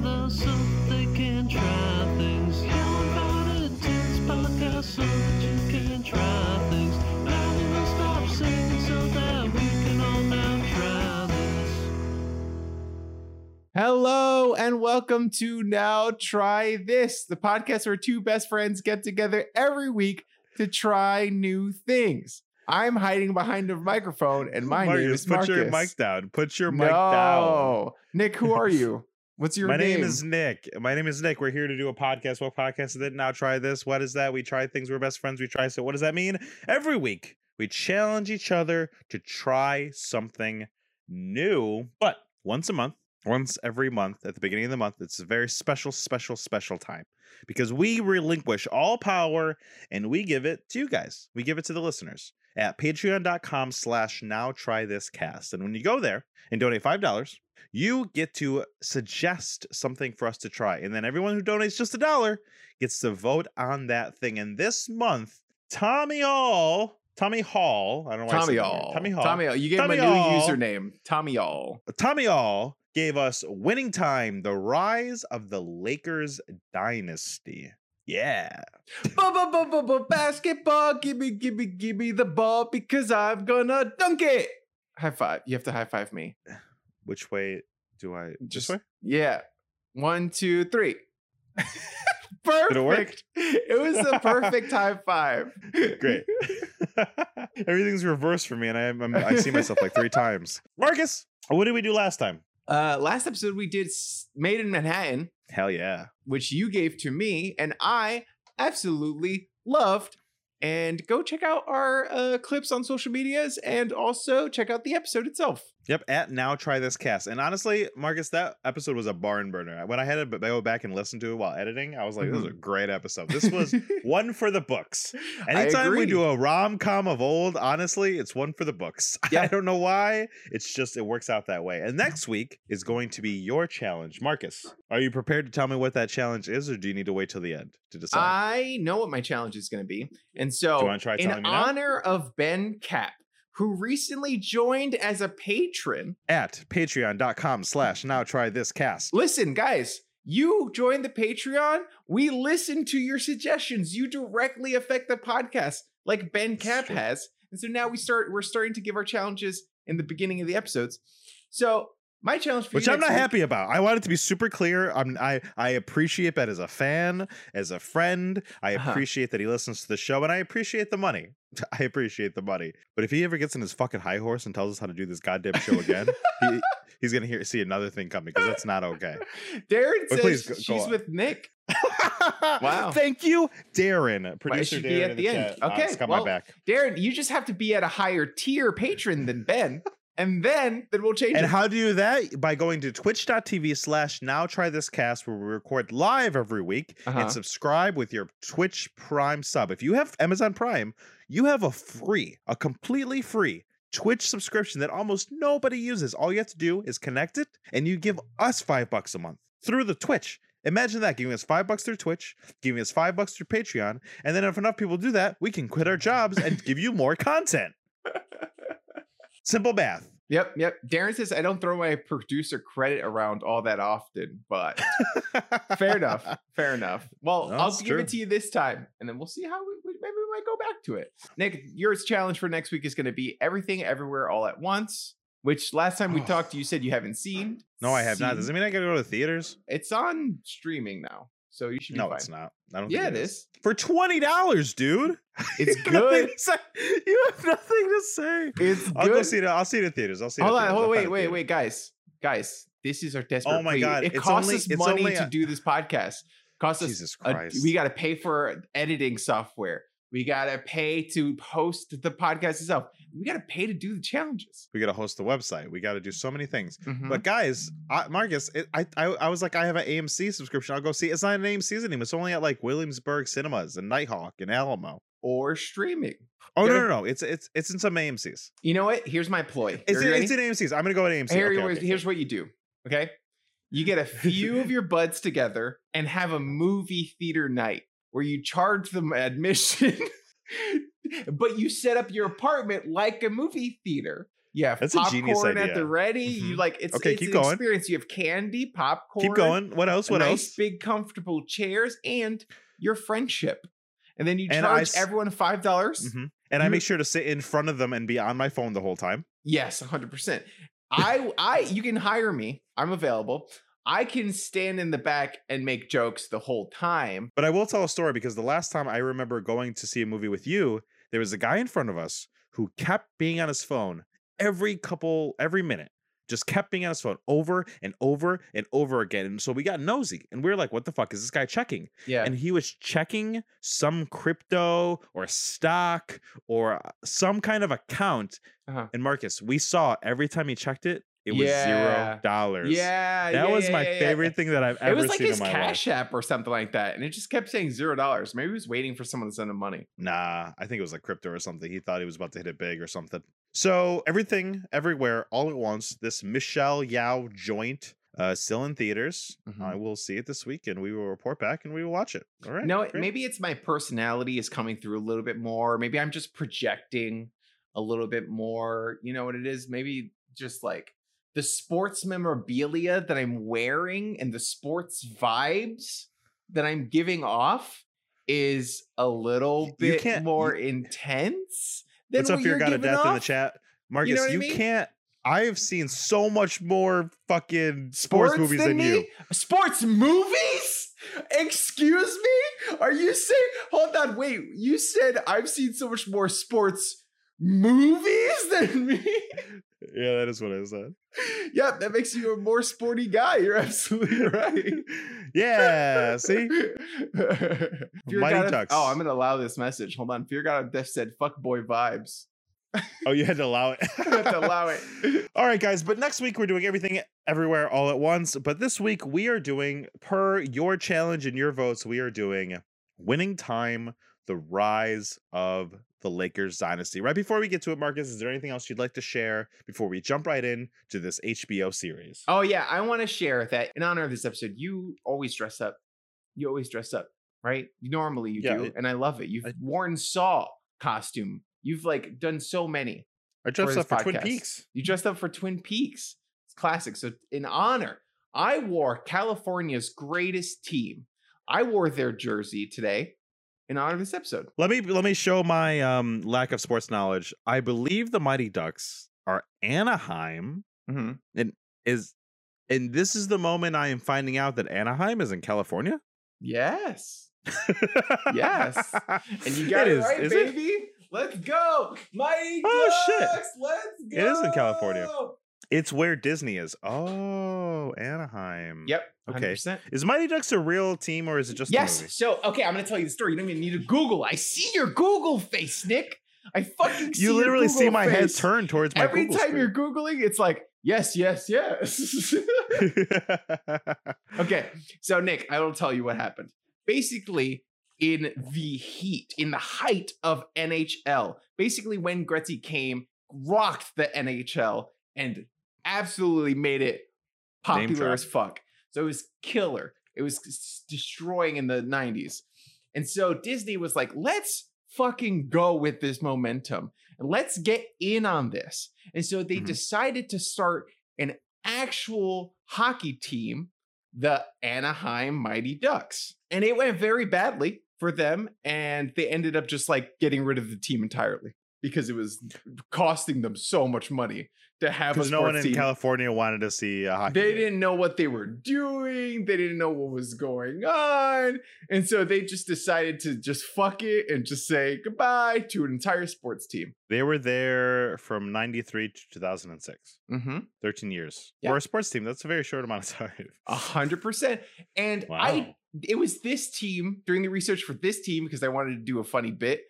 together so they can try things. How about a dance podcast so that you can try things? Now we will stop singing so that we can all now try this. Hello and welcome to Now Try This, the podcast where two best friends get together every week to try new things. I'm hiding behind a microphone, and my name is Marcus. Put your mic down. Put your mic down. Nick, who are you? What's your name? My name is Nick. We're here to do a podcast. What podcast is it? Now Try This. What is that? We try things. We're best friends. We try. So what does that mean? Every week, we challenge each other to try something new. But once a month, once every month, at the beginning of the month, it's a very special, special, special time because we relinquish all power and we give it to you guys. We give it to the listeners at patreon.com/nowtrythiscast. And when you go there and donate $5, you get to suggest something for us to try. And then everyone who donates just $1 gets to vote on that thing. And this month, Tommy Hall. You gave him a new username. Tommy Hall gave us Winning Time: The Rise of the Lakers Dynasty. Yeah. Basketball, give me the ball because I'm gonna dunk it. High five. You have to high five me. Which way do I? Just this way? Yeah. 1, 2, 3. Perfect. Did it work? It was the perfect high five. Great. Everything's reversed for me, and I see myself like 3 times. Marcus, what did we do last time? Last episode we did Made in Manhattan. Hell yeah. Which you gave to me, and I absolutely loved. And go check out our clips on social medias, and also check out the episode itself. Yep, at Now Try This Cast. And honestly, Marcus, that episode was a barn burner. When I had to go back and listen to it while editing, I was like, this is a great episode. This was one for the books. Anytime we do a rom-com of old, honestly, it's one for the books. Yep. I don't know why. It's just, it works out that way. And next week is going to be your challenge. Marcus, are you prepared to tell me what that challenge is, or do you need to wait till the end to decide? I know what my challenge is going to be. And so, in honor of Ben Kapp, who recently joined as a patron at patreon.com/nowtrythiscast. Listen, guys, you join the Patreon. We listen to your suggestions. You directly affect the podcast like Ben Kapp has. And so now we're starting to give our challenges in the beginning of the episodes. So my challenge for you, which I'm not happy about. I want it to be super clear. I appreciate that as a fan, as a friend. I appreciate that he listens to the show, and I appreciate the money. But if he ever gets in his fucking high horse and tells us how to do this goddamn show again, he's going to see another thing coming, because that's not okay. Darren says she's with Nick. Wow. Thank you, Darren. Producer Darren at the end. Okay, well, Darren, you just have to be at a higher tier patron than Ben. And then we'll change it. And how do you do that? By going to twitch.tv/nowtrythiscast, where we record live every week, and subscribe with your Twitch Prime sub. If you have Amazon Prime, you have a completely free Twitch subscription that almost nobody uses. All you have to do is connect it, and you give us $5 a month through the Twitch. Imagine that, giving us $5 through Twitch, giving us $5 through Patreon. And then if enough people do that, we can quit our jobs and give you more content. Simple math. Yep, yep. Darren says, I don't throw my producer credit around all that often, but fair enough. Fair enough. Well, I'll give it to you this time, and then we'll see how maybe we might go back to it. Nick, your challenge for next week is going to be Everything Everywhere All at Once, which last time we talked, you said you haven't seen. No, I have not. Does it mean I got to go to theaters? It's on streaming now, so you should be fine. No, it's not. I don't think it is. For $20, dude. It's good. You have nothing to say. It's good. Go see it. I'll see it in theaters. Hold on, wait, guys. This is our desperate. Oh my god! It costs us money to do this podcast. Costs us. Jesus Christ! We got to pay for editing software. We got to pay to host the podcast itself. We got to pay to do the challenges. We got to host the website. We got to do so many things. But guys, Marcus, I was like, I have an AMC subscription. I'll go see. It's not an AMC anymore. It's only at like Williamsburg Cinemas and Nighthawk and Alamo. Or streaming. Oh, no. It's in some AMCs. You know what? Here's my ploy. It's in AMCs. I'm going to go at AMC. Here's what you do. Okay. You get a few of your buds together and have a movie theater night, where you charge them admission, but you set up your apartment like a movie theater. Yeah, that's a genius idea. Popcorn at the ready. Mm-hmm. You like it's, okay, it's keep an going. Experience. You have candy, popcorn. Keep going. What else? What else? Nice big comfortable chairs and your friendship. And then you charge everyone $5. Mm-hmm. And I make sure to sit in front of them and be on my phone the whole time. Yes, 100%. You can hire me. I'm available. I can stand in the back and make jokes the whole time. But I will tell a story, because the last time I remember going to see a movie with you, there was a guy in front of us who kept being on his phone every minute. Just kept being on his phone over and over and over again. And so we got nosy and we were like, what the fuck is this guy checking? Yeah. And he was checking some crypto or stock or some kind of account. Uh-huh. And Marcus, we saw every time he checked it, it was $0. Yeah. That was my favorite thing that I've ever seen. It was like his Cash App or something like that. And it just kept saying $0. Maybe he was waiting for someone to send him money. Nah, I think it was like crypto or something. He thought he was about to hit it big or something. So Everything Everywhere All at Once, this Michelle Yao joint, still in theaters. Mm-hmm. I will see it this week and we will report back and we will watch it. All right. No, maybe it's my personality is coming through a little bit more. Maybe I'm just projecting a little bit more. You know what it is? Maybe just like the sports memorabilia that I'm wearing and the sports vibes that I'm giving off is a little bit more intense. What's up here? Got a death off? In the chat, Marcus. You know what I mean? Can't. I have seen so much more fucking sports movies than you. Sports movies? Excuse me? Are you saying? Hold on, wait. You said I've seen so much more sports movies than me? Yeah, that is what I said. Yep, that makes you a more sporty guy. You're absolutely right. Yeah, see? Mighty Ducks. Oh, I'm going to allow this message. Hold on. Fear God of Death said, fuck boy vibes. Oh, you had to allow it. I had to allow it. All right, guys. But next week, we're doing Everything Everywhere All at Once. But this week, we are doing, per your challenge and your votes, we are doing Winning Time, The Rise of the Lakers Dynasty. Right before we get to it, Marcus, is there anything else you'd like to share before we jump right in to this HBO series? Oh yeah, I want to share that in honor of this episode, you always dress up. You always dress up, right? Normally you do, and I love it. You've worn Saw costume. You've like done so many. I dressed up for Twin Peaks. You dressed up for Twin Peaks. It's classic. So in honor, I wore California's greatest team. I wore their jersey today. In honor of this episode, let me show my lack of sports knowledge. I believe the Mighty Ducks are Anaheim, and this is the moment I am finding out that Anaheim is in California. Yes, yes, and you got it right, baby. Let's go, Mighty Ducks. Shit. Let's go. It is in California. It's where Disney is. Oh, Anaheim. Yep. 100%. Okay. Is Mighty Ducks a real team or is it just a movie? So, okay, I'm going to tell you the story. You don't even need to Google. I see your Google face, Nick. I fucking see your Google face. You literally see my head turn towards my Google screen. Every time you're Googling, it's like, yes, yes, yes. Okay. So, Nick, I will tell you what happened. Basically, in the height of NHL, basically when Gretzky came, rocked the NHL, and absolutely made it popular as fuck. So it was killer. It was destroying in the 90s. And so Disney was like, let's fucking go with this momentum. And let's get in on this. And so they decided to start an actual hockey team, the Anaheim Mighty Ducks. And it went very badly for them. And they ended up just like getting rid of the team entirely, because it was costing them so much money to have a sports team. No one in California wanted to see a hockey game. They didn't know what they were doing. They didn't know what was going on. And so they just decided to just fuck it and just say goodbye to an entire sports team. They were there from 93 to 2006. 13 years. Yeah. For a sports team, that's a very short amount of time. 100%. And wow. It was this team, during the research for this team, because I wanted to do a funny bit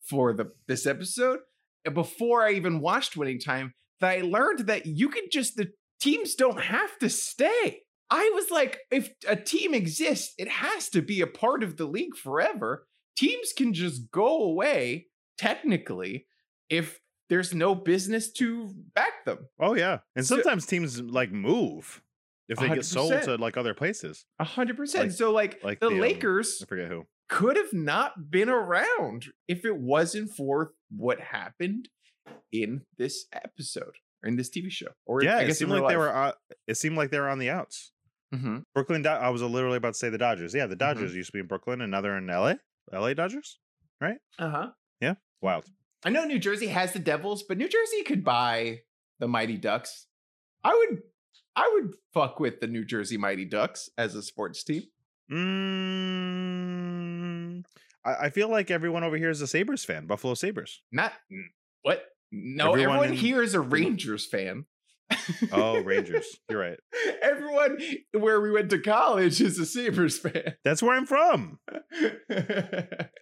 for this episode, and before I even watched Winning Time, that I learned that the teams don't have to stay. I was like, if a team exists, it has to be a part of the league forever. Teams can just go away, technically, if there's no business to back them. Oh yeah, and sometimes teams like move if they get sold to like other places. 100%. So like the Lakers, I forget who, could have not been around if it wasn't for what happened in this episode or in this TV show. Or yeah, I guess it seemed like they were. It seemed like they were on the outs. Mm-hmm. Brooklyn. I was literally about to say the Dodgers. Yeah, the Dodgers used to be in Brooklyn, and now they're in LA. LA Dodgers, right? Uh huh. Yeah, wild. I know New Jersey has the Devils, but New Jersey could buy the Mighty Ducks. I would fuck with the New Jersey Mighty Ducks as a sports team. I feel like everyone over here is a Sabres fan, Buffalo Sabres. Not what? No, everyone here is a Rangers fan. Oh, Rangers. You're right. Everyone where we went to college is a Sabres fan. That's where I'm from.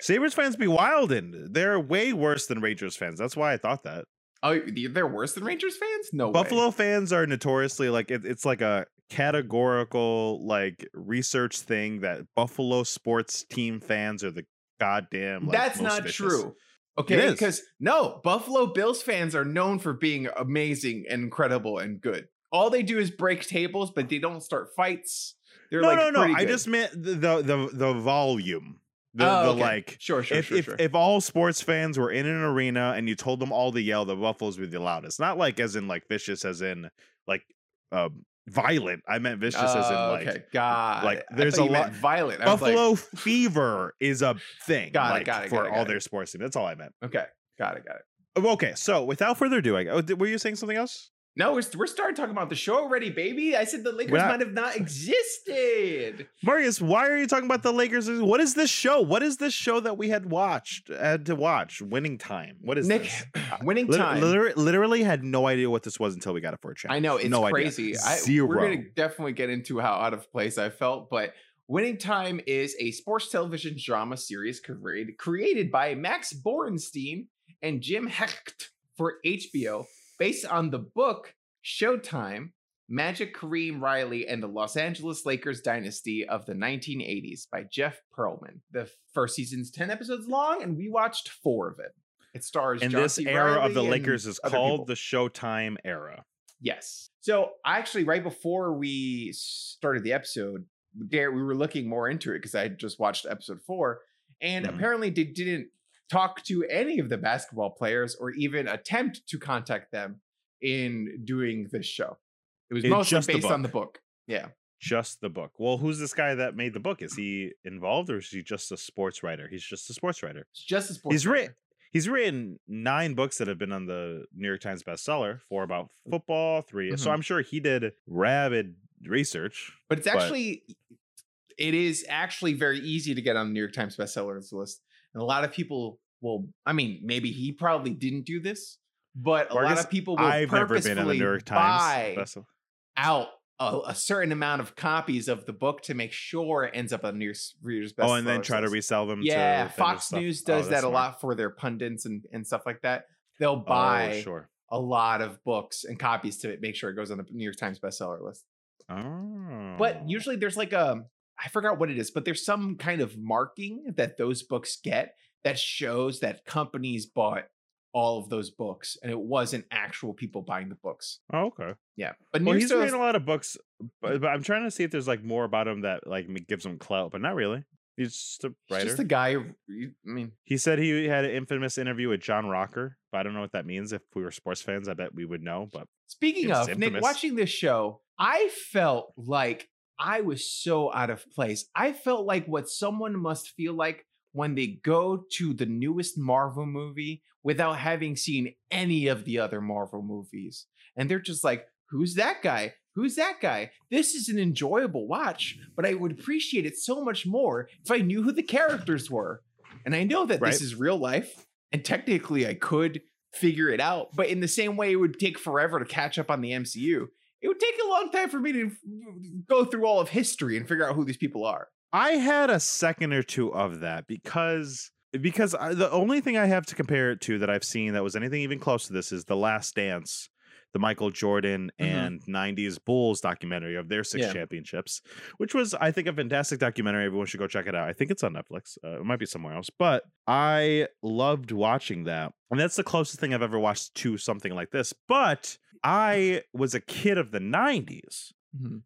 Sabres fans be wildin'. They're way worse than Rangers fans. That's why I thought that. Oh, they're worse than Rangers fans? No Buffalo way. Buffalo fans are notoriously like, it's like a categorical like research thing that Buffalo sports team fans are the goddamn like, that's not vicious. True. Okay, because no, Buffalo Bills fans are known for being amazing and incredible and good. All they do is break tables, but they don't start fights. They're no. I just meant the volume. The like sure. If all sports fans were in an arena and you told them all to yell, the Buffaloes would be the loudest. Not like as in like vicious, as in like violent. I meant vicious as in like God. Like there's a lot violent. Buffalo fever is a thing. Got it. Their sports team. That's all I meant. Okay, got it. Okay, so without further ado, were you saying something else? No, we're starting talking about the show already, baby. I said the Lakers might have not existed. Marcus, why are you talking about the Lakers? What is this show? What is this show that we had to watch? Winning Time. What is Nick, this? Winning Time. Literally had no idea what this was until we got it for a chat. I know, it's crazy. Zero. We're going to definitely get into how out of place I felt, but Winning Time is a sports television drama series created by Max Borenstein and Jim Hecht for HBO. Based on the book Showtime, Magic, Kareem, Riley, and the Los Angeles Lakers Dynasty of the 1980s by Jeff Pearlman. The first season's 10 episodes long, and we watched 4 of it. It stars John C. Reilly. And this era of the Lakers is called the Showtime era. Yes. So actually, right before we started the episode, we were looking more into it because I had just watched episode 4, and apparently they didn't talk to any of the basketball players or even attempt to contact them in doing this show. It was mostly based on the book. Yeah. Just the book. Well, who's this guy that made the book? Is he involved or is he just a sports writer? He's just a sports writer. He's written 9 books that have been on the New York Times bestseller, 4 about football, 3. So I'm sure he did rabid research. But it is actually very easy to get on the New York Times bestsellers list. And a lot of people will, I mean, maybe he probably didn't do this, but a lot of people will purposefully buy out a certain amount of copies of the book to make sure it ends up on New Reader's Best. Oh, and then try to resell them. Yeah, Fox News does that a lot for their pundits and stuff like that. They'll buy a lot of books and copies to make sure it goes on the New York Times bestseller list. Oh. But usually there's like I forgot what it is, but there's some kind of marking that those books get that shows that companies bought all of those books and it wasn't actual people buying the books. Oh, okay. Yeah. But he's written a lot of books, but I'm trying to see if there's like more about him that like gives him clout, but not really. He's just a writer. He's just a guy. He said he had an infamous interview with John Rocker, but I don't know what that means. If we were sports fans, I bet we would know. But speaking of infamous. Nick, watching this show, I felt like I was so out of place. I felt like what someone must feel like when they go to the newest Marvel movie without having seen any of the other Marvel movies. And they're just like, who's that guy? Who's that guy? This is an enjoyable watch, but I would appreciate it so much more if I knew who the characters were. And I know that this is real life, and technically I could figure it out, but in the same way it would take forever to catch up on the MCU. It would take a long time for me to go through all of history and figure out who these people are. I had a second or two of that because the only thing I have to compare it to that I've seen that was anything even close to this is The Last Dance, the Michael Jordan and 90s Bulls documentary of their 6 championships, which was, I think, a fantastic documentary. Everyone should go check it out. I think it's on Netflix. It might be somewhere else, but I loved watching that. And that's the closest thing I've ever watched to something like this. But I was a kid of the 90s,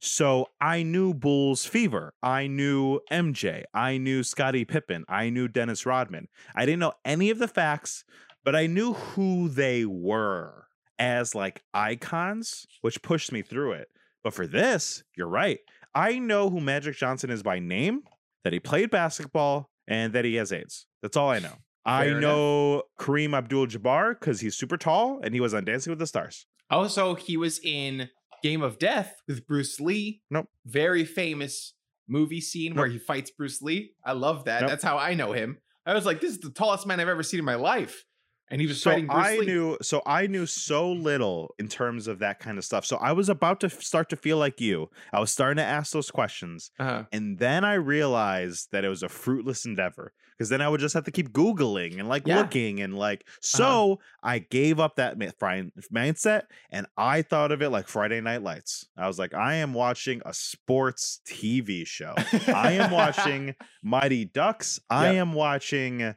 so I knew Bulls fever. I knew MJ. I knew Scottie Pippen. I knew Dennis Rodman. I didn't know any of the facts but I knew who they were as like icons, which pushed me through it. But for this, you're right. I know who Magic Johnson is by name, that he played basketball, and that he has AIDS. That's all I know. I know Kareem Abdul-Jabbar because he's super tall and he was on Dancing with the Stars. Also, he was in Game of Death with Bruce Lee. Nope. Very famous movie scene where he fights Bruce Lee. I love that. Nope. That's how I know him. I was like, this is the tallest man I've ever seen in my life. And he was fighting Bruce Lee. So I knew so little in terms of that kind of stuff. So I was about to start to feel like you. I was starting to ask those questions. And then I realized that it was a fruitless endeavor, because then I would just have to keep Googling and looking and so I gave up that mindset and I thought of it like Friday Night Lights. I was like, I am watching a sports TV show. I am watching Mighty Ducks. I am watching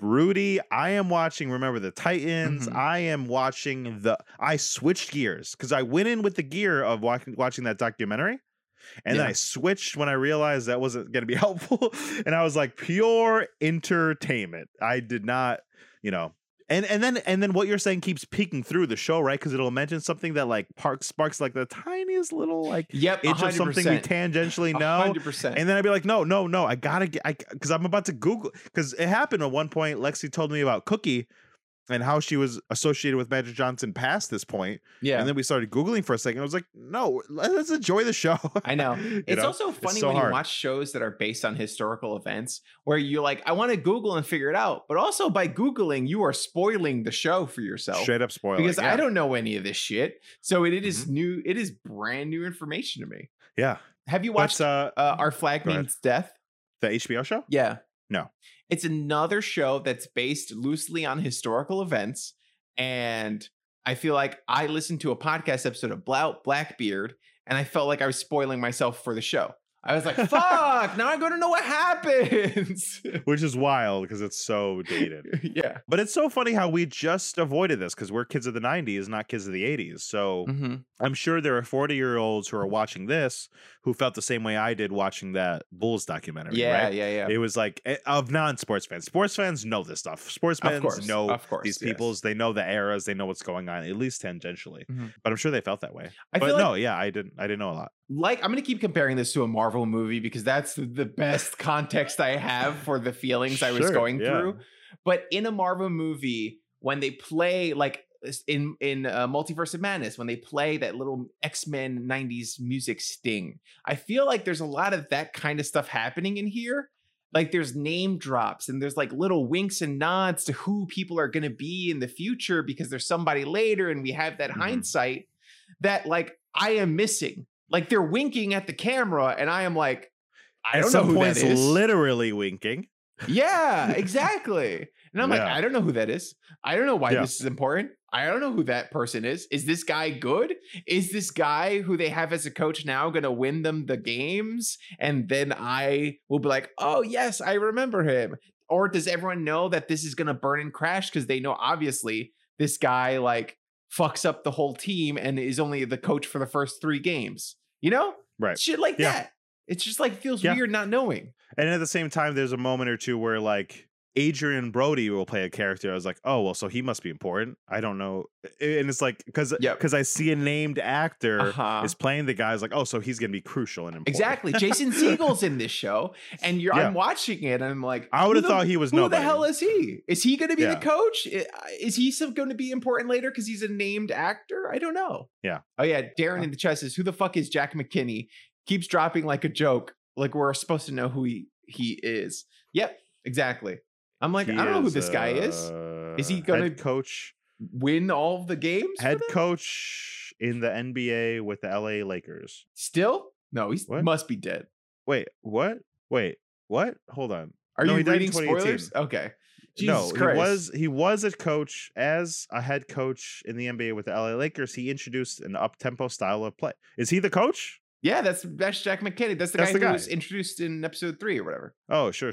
Rudy. I am watching Remember the Titans. I am watching I switched gears because I went in with the gear of watching that documentary, and then I switched when I realized that wasn't going to be helpful. And I was like, pure entertainment. I did not, and then what you're saying keeps peeking through the show, right? Because it'll mention something that like sparks like the tiniest little itch of something we tangentially know. 100%. And then I'd be like, no, I gotta because I'm about to Google, because it happened at one point. Lexi told me about Cookie and how she was associated with Magic Johnson past this point. Yeah. And then we started Googling for a second. I was like, no, let's enjoy the show. I know. It's also funny when you watch shows that are based on historical events where you're like, I want to Google and figure it out. But also by Googling, you are spoiling the show for yourself. Straight up spoiling. Because I don't know any of this shit. So it is new. It is brand new information to me. Yeah. Have you watched Our Flag Means Death? The HBO show? Yeah. No. It's another show that's based loosely on historical events. And I feel like I listened to a podcast episode of Blackbeard and I felt like I was spoiling myself for the show. I was like, fuck, now I'm going to know what happens. Which is wild because it's so dated. Yeah. But it's so funny how we just avoided this because we're kids of the 90s, not kids of the 80s. So I'm sure there are 40-year-olds who are watching this who felt the same way I did watching that Bulls documentary. Yeah, right? Yeah. It was like, of non-sports fans. Sports fans know this stuff. Sports fans know these peoples. They know the eras. They know what's going on, at least tangentially. But I'm sure they felt that way. I didn't know a lot. Like, I'm going to keep comparing this to a Marvel movie because that's the best context I have for the feelings I was going through. But in a Marvel movie, when they play like in Multiverse of Madness, when they play that little X-Men 90s music sting, I feel like there's a lot of that kind of stuff happening in here. Like there's name drops and there's like little winks and nods to who people are going to be in the future because there's somebody later, and we have that hindsight that like I am missing. Like they're winking at the camera, and I am like, I don't know who that is. Literally winking. Yeah, exactly. And I'm like, I don't know who that is. I don't know why this is important. I don't know who that person is. Is this guy good? Is this guy who they have as a coach now going to win them the games? And then I will be like, oh, yes, I remember him. Or does everyone know that this is going to burn and crash because they know, obviously, this guy like fucks up the whole team and is only the coach for the first 3 games, right? Shit like that. It's just like feels weird not knowing. And at the same time, there's a moment or two where like Adrian Brody will play a character. I was like, oh, well, so he must be important. I don't know. And it's like, because I see a named actor is playing the guy. I was like, oh, so he's going to be crucial and important. Exactly. Jason Siegel's in this show, and I'm watching it, and I'm like, I would have thought he was nobody. Who the hell is he? Is he going to be the coach? Is he going to be important later because he's a named actor? I don't know. Yeah. Oh, yeah. Darren in the chat says, who the fuck is Jack McKinney? Keeps dropping like a joke. Like we're supposed to know who he is. Yep. Exactly. I'm like, I don't know who this guy is. Is he going to coach win all the games? Head coach in the NBA with the LA Lakers. Still? No, he must be dead. Wait, what? Wait, what? Hold on. Are you reading spoilers? Okay. Jesus Christ. He was a coach, as a head coach in the NBA with the LA Lakers. He introduced an up-tempo style of play. Is he the coach? Yeah, that's Jack McKinney. That's the guy who was introduced in episode 3 or whatever. Oh, sure.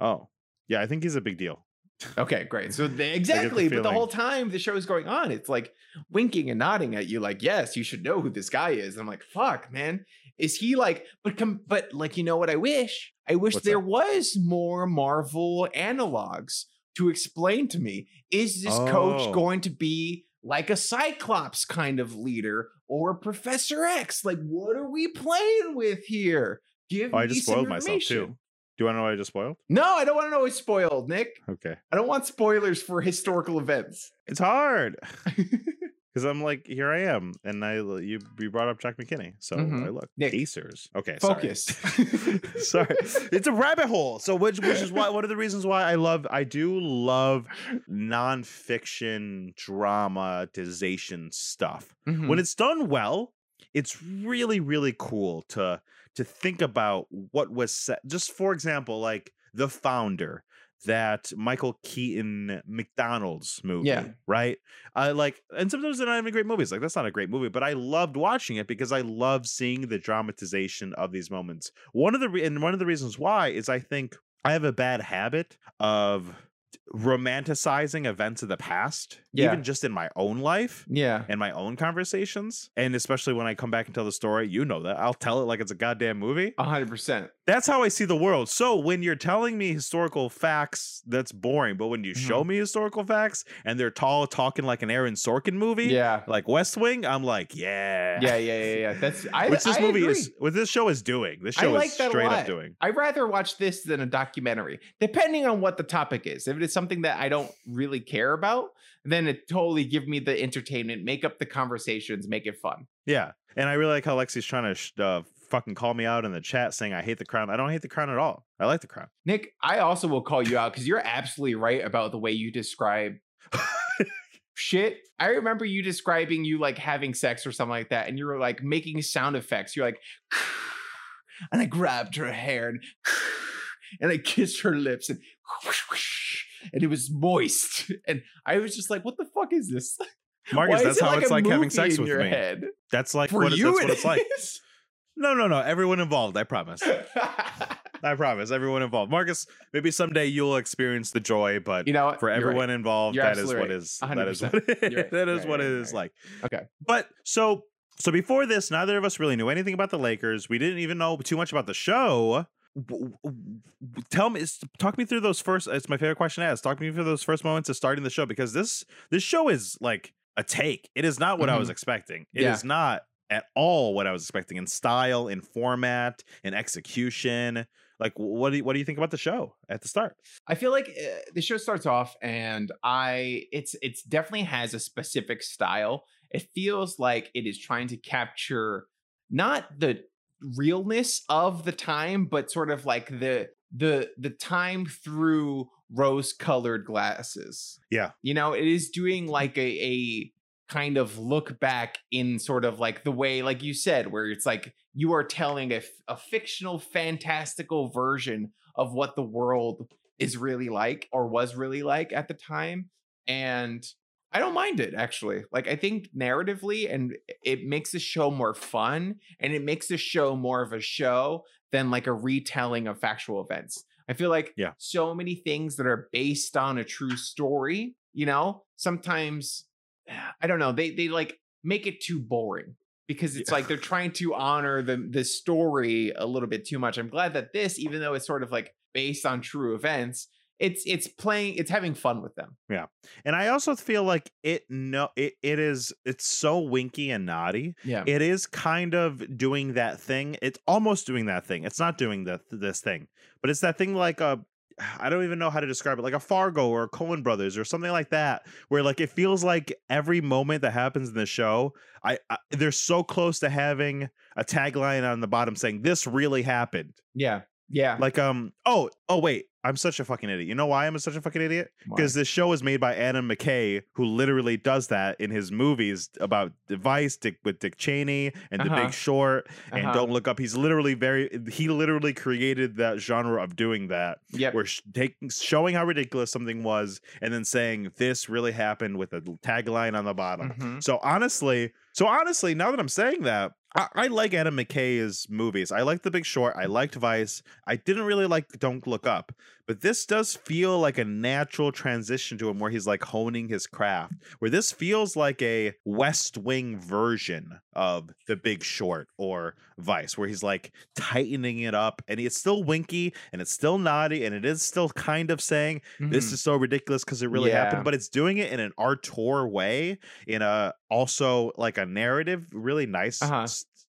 Oh. Yeah, I think he's a big deal. Okay, great. So exactly. But the whole time the show is going on, it's like winking and nodding at you like, yes, you should know who this guy is. And I'm like, fuck, man. Is he like, but like, you know what I wish? I wish there was more Marvel analogs to explain to me, is this coach going to be like a Cyclops kind of leader or Professor X? Like, what are we playing with here? Give me some information. I just spoiled myself too. Do you want to know what I just spoiled? No, I don't want to know what's spoiled, Nick. Okay. I don't want spoilers for historical events. It's hard. Because I'm like, here I am. And you brought up Jack McKinney. So I look. Nick. Dacers. Okay, focus. Sorry. It's a rabbit hole. So which is why one of the reasons why I do love nonfiction dramatization stuff. Mm-hmm. When it's done well, it's really, really cool to think about what was said. Just for example, like The Founder, that Michael Keaton McDonald's movie, right? And sometimes they're not even great movies. Like, that's not a great movie, but I loved watching it because I love seeing the dramatization of these moments. One of the reasons why is I think I have a bad habit of romanticizing events of the past, even just in my own life and my own conversations. And especially when I come back and tell the story, you know that I'll tell it like it's a goddamn movie. 100%. That's how I see the world. So when you're telling me historical facts, that's boring. But when you show me historical facts and they're tall talking like an Aaron Sorkin movie, like West Wing, I'm like, yeah. That's what this show is doing. This show is straight up doing. I'd rather watch this than a documentary, depending on what the topic is. If it is something that I don't really care about, then it totally give me the entertainment, make up the conversations, make it fun. Yeah. And I really like how Lexi's trying to fucking call me out in the chat saying I hate The Crown. I don't hate The Crown at all. I like The Crown. Nick, I also will call you out because you're absolutely right about the way you describe shit. I remember you describing you like having sex or something like that, and you were like making sound effects. You're like, and I grabbed her hair and I kissed her lips and it was moist. And I was just like, what the fuck is this? Marcus, that's how it's like having sex with me. That's like what it's like. No. Everyone involved. I promise. I promise. Everyone involved. Marcus, maybe someday you'll experience the joy, but for everyone involved, that is what is. That is what it is like. Okay. But so before this, neither of us really knew anything about the Lakers. We didn't even know too much about the show. Talk me through those first. It's my favorite question to ask. Talk me through those first moments of starting the show, because this show is like a take. It is not what I was expecting. It is not at all what I was expecting in style, in format, in execution. Like, what do you think about the show at the start? I feel like the show starts off, and it's definitely has a specific style. It feels like it is trying to capture not the realness of the time, but sort of like the time through rose-colored glasses. Yeah, it is doing like a kind of look back in sort of like the way, like you said, where it's like you are telling a fictional, fantastical version of what the world is really like or was really like at the time. And I don't mind it, actually. Like, I think narratively, and it makes the show more fun, and it makes the show more of a show than like a retelling of factual events. I feel like so many things that are based on a true story, sometimes, I don't know, they like make it too boring, because it's like they're trying to honor the story a little bit too much. I'm glad that this, even though it's sort of like based on true events, it's having fun with them. Yeah. And I also feel like it's so winky and naughty. Yeah. It is kind of doing that thing. It's almost doing that thing. It's not doing this thing, but it's that thing like I don't even know how to describe it, like a Fargo or a Coen Brothers or something like that, where like it feels like every moment that happens in the show, they're so close to having a tagline on the bottom saying this really happened. Yeah. Like wait, I'm such a fucking idiot. You know why I'm such a fucking idiot? Because this show is made by Adam McKay, who literally does that in his movies about Vice, with Dick Cheney and The Big Short and Don't Look Up. He's literally he created that genre of doing that. Yeah, where showing how ridiculous something was and then saying this really happened with a tagline on the bottom. So honestly, now that I'm saying that, I like Adam McKay's movies. I liked The Big Short. I liked Vice. I didn't really like Don't Look Up. But this does feel like a natural transition to him where he's like honing his craft, where this feels like a West Wing version of The Big Short or Vice, where he's like tightening it up and it's still winky and it's still naughty and it is still kind of saying this is so ridiculous because it really happened, but it's doing it in an artur way, in a also like a narrative, really nice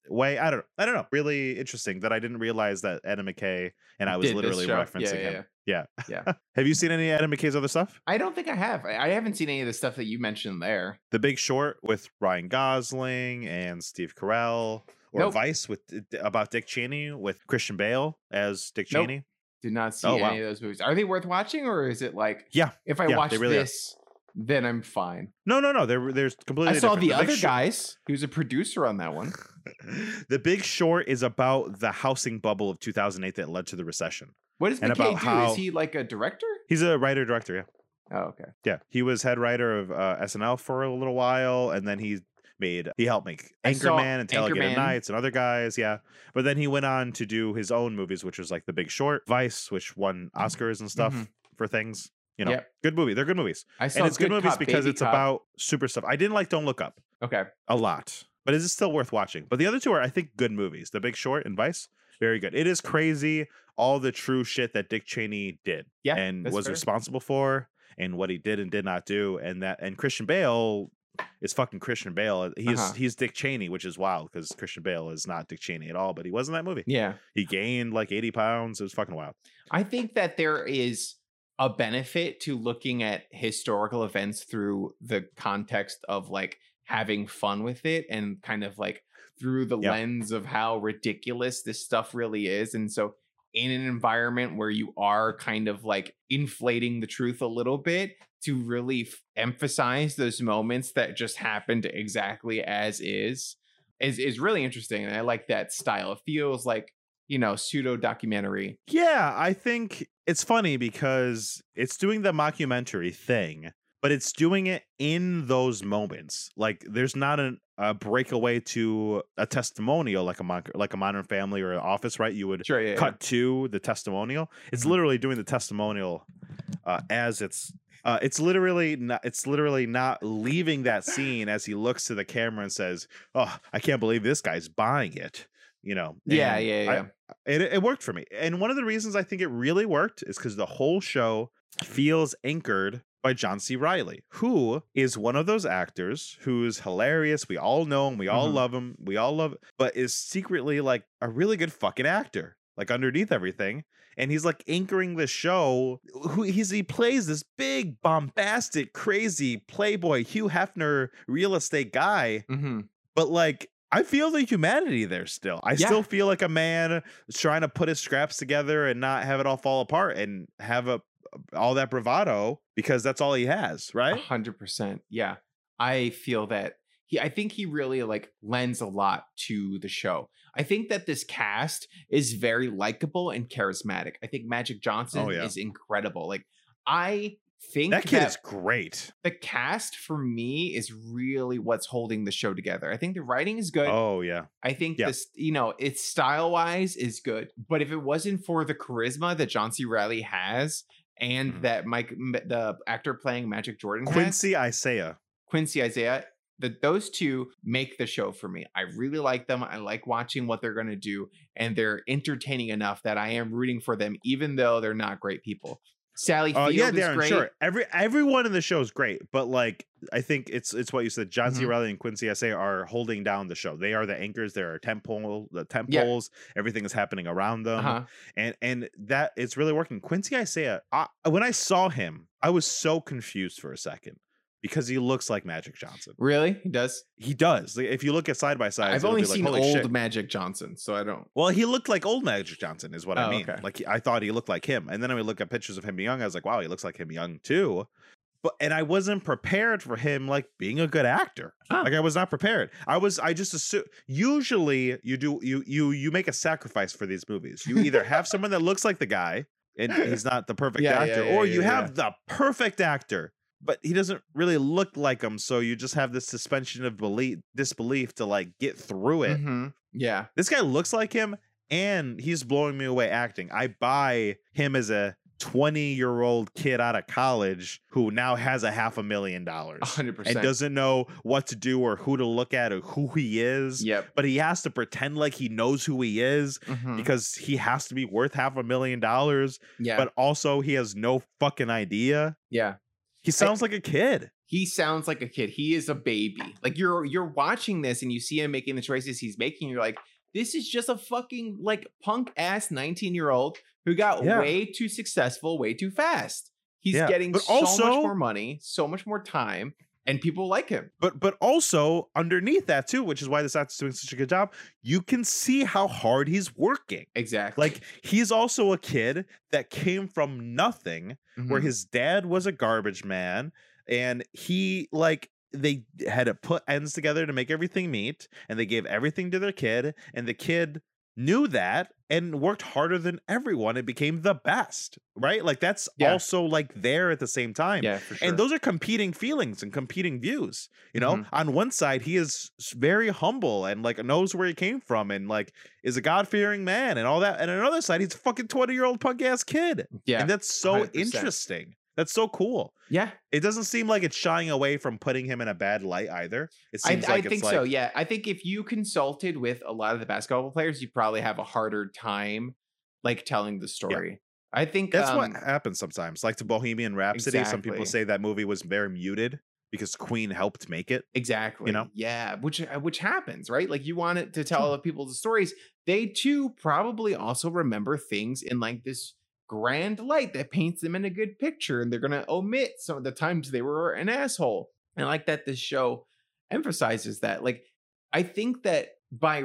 way. I don't know. Really interesting that I didn't realize that Adam McKay and I was literally referencing him. Yeah. Have you seen any Adam McKay's other stuff? I don't think I have. I haven't seen any of the stuff that you mentioned there. The Big Short with Ryan Gosling and Steve Carell, or Vice with about Dick Cheney with Christian Bale as Dick Cheney. Did not see any of those movies. Are they worth watching, or is it like if I watch this, then I'm fine? No. They're completely different. I saw The Other Guys. He was a producer on that one. The Big Short is about the housing bubble of 2008 that led to the recession. What does McKay do? Is he like a director? He's a writer-director, yeah. Oh, okay. Yeah, he was head writer of SNL for a little while, and then he helped make Anchorman and Talladega Nights and Other Guys, yeah. But then he went on to do his own movies, which was like The Big Short, Vice, which won Oscars and stuff for things. You know, good movie. They're good movies. And it's good movies because it's about super stuff. I didn't like Don't Look Up. Okay. A lot. But is it still worth watching? But the other two are, I think, good movies. The Big Short and Vice, very good. It is crazy, all the true shit that Dick Cheney did and was responsible for, and what he did and did not do. And Christian Bale is fucking Christian Bale. He's Dick Cheney, which is wild because Christian Bale is not Dick Cheney at all, but he was in that movie. Yeah. He gained like 80 pounds. It was fucking wild. I think that there is a benefit to looking at historical events through the context of like having fun with it, and kind of like through the lens of how ridiculous this stuff really is. And so in an environment where you are kind of like inflating the truth a little bit, to really emphasize those moments that just happened exactly as is really interesting. And I like that style. It feels like, you know, pseudo documentary. Yeah, I think it's funny because it's doing the mockumentary thing, but it's doing it in those moments. Like there's not a breakaway to a testimonial like a Modern Family or an Office, right? You would cut to the testimonial. It's literally doing the testimonial as it's literally not leaving that scene as he looks to the camera and says, "Oh, I can't believe this guy's buying it." You know, it worked for me. And one of the reasons I think it really worked is because the whole show feels anchored by John C. Reilly, who is one of those actors who's hilarious. We all know him. We all love him. But is secretly like a really good fucking actor, like underneath everything. And he's like anchoring the show. He plays this big, bombastic, crazy playboy Hugh Hefner real estate guy. But like, I feel the humanity there still. I still feel like a man trying to put his scraps together and not have it all fall apart and have all that bravado, because that's all he has, right? 100%. Yeah. I feel that I think he really like lends a lot to the show. I think that this cast is very likable and charismatic. I think Magic Johnson is incredible. Like I think that kid is great. The cast for me is really what's holding the show together. I think the writing is good. I think this, you know, it's style wise is good, but if it wasn't for the charisma that John C. Reilly has and that the actor playing Magic Jordan, Quincy Isaiah, that those two make the show for me. I really like them. I like watching what they're going to do, and they're entertaining enough that I am rooting for them, even though they're not great people. Sally Field is great. Sure. Everyone in the show is great, but like I think it's what you said. John C. Reilly and Quincy Isaiah are holding down the show. They are the anchors. There are the temples. Everything is happening around them, and that it's really working. Quincy Isaiah, when I saw him, I was so confused for a second because he looks like Magic Johnson. Really, he does. He does. Like, if you look at side by side, I've only seen old Magic Johnson, so I don't. Well, he looked like old Magic Johnson, is what I mean. Okay. Like I thought he looked like him, and then I would look at pictures of him young. I was like, wow, he looks like him young too. And I wasn't prepared for him like being a good actor. Like I was not prepared. I just assume usually you make a sacrifice for these movies. You either have someone that looks like the guy and he's not the perfect actor, or you have the perfect actor but he doesn't really look like him. So you just have this suspension of disbelief to like get through it. Mm-hmm. Yeah. This guy looks like him and he's blowing me away acting. I buy him as a 20-year-old kid out of college who now has $500,000 100%. And doesn't know what to do or who to look at or who he is. Yep. But he has to pretend like he knows who he is because he has to be worth $500,000. Yeah. But also he has no fucking idea. Yeah. He sounds like a kid. He sounds like a kid. He is a baby. Like you're watching this and you see him making the choices he's making. You're like, this is just a fucking like punk ass 19-year-old who got way too successful, way too fast. He's getting so much more money, so much more time, and people like him. But also underneath that too, which is why this actor's doing such a good job, you can see how hard he's working. Exactly. Like he's also a kid that came from nothing, where his dad was a garbage man, and he like they had to put ends together to make everything meet, and they gave everything to their kid, and the kid knew that and worked harder than everyone and became the best, right? Like that's also like there at the same time. Yeah, for sure. And those are competing feelings and competing views, you know? On one side, he is very humble and like knows where he came from and like is a God-fearing man and all that. And on the other side, he's a fucking 20-year-old punk-ass kid. Yeah. And that's so 100%. Interesting. That's so cool. Yeah. It doesn't seem like it's shying away from putting him in a bad light either. It seems I think it's like, so. Yeah. I think if you consulted with a lot of the basketball players, you probably have a harder time like telling the story. Yeah. I think that's what happens sometimes. Like to Bohemian Rhapsody, some people say that movie was very muted because Queen helped make it. Exactly. You know? Yeah. Which happens, right? Like you want it to tell other people the stories. They too probably also remember things in like this grand light that paints them in a good picture, and they're gonna omit some of the times they were an asshole. And I like that this show emphasizes that. Like I think that by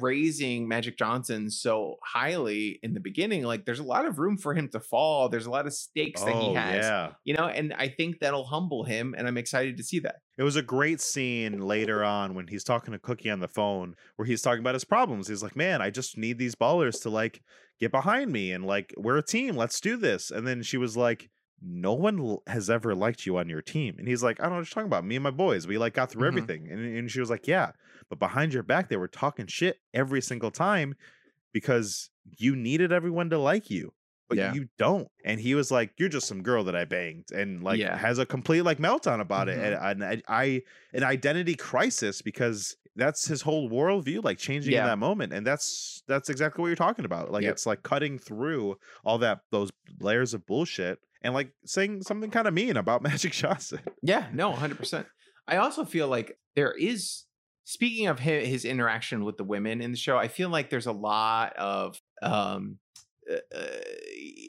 raising Magic Johnson so highly in the beginning, like there's a lot of room for him to fall. There's a lot of stakes that he has, you know, and I think that'll humble him, and I'm excited to see that. It was a great scene later on when he's talking to Cookie on the phone, where he's talking about his problems. He's like, man, I just need these ballers to like get behind me, and like, we're a team, let's do this. And then she was like, no one has ever liked you on your team. And he's like, I don't know what you're talking about. Me and my boys, we like got through everything. And she was like, yeah, but behind your back, they were talking shit every single time because you needed everyone to like you, but you don't. And he was like, you're just some girl that I banged, and like has a complete like meltdown about it. And an identity crisis, because that's his whole worldview, like changing in that moment. And that's exactly what you're talking about. Like, it's like cutting through all that, those layers of bullshit, and like saying something kind of mean about Magic Johnson. Yeah, no, 100%. I also feel like there is, speaking of his interaction with the women in the show, I feel like there's a lot of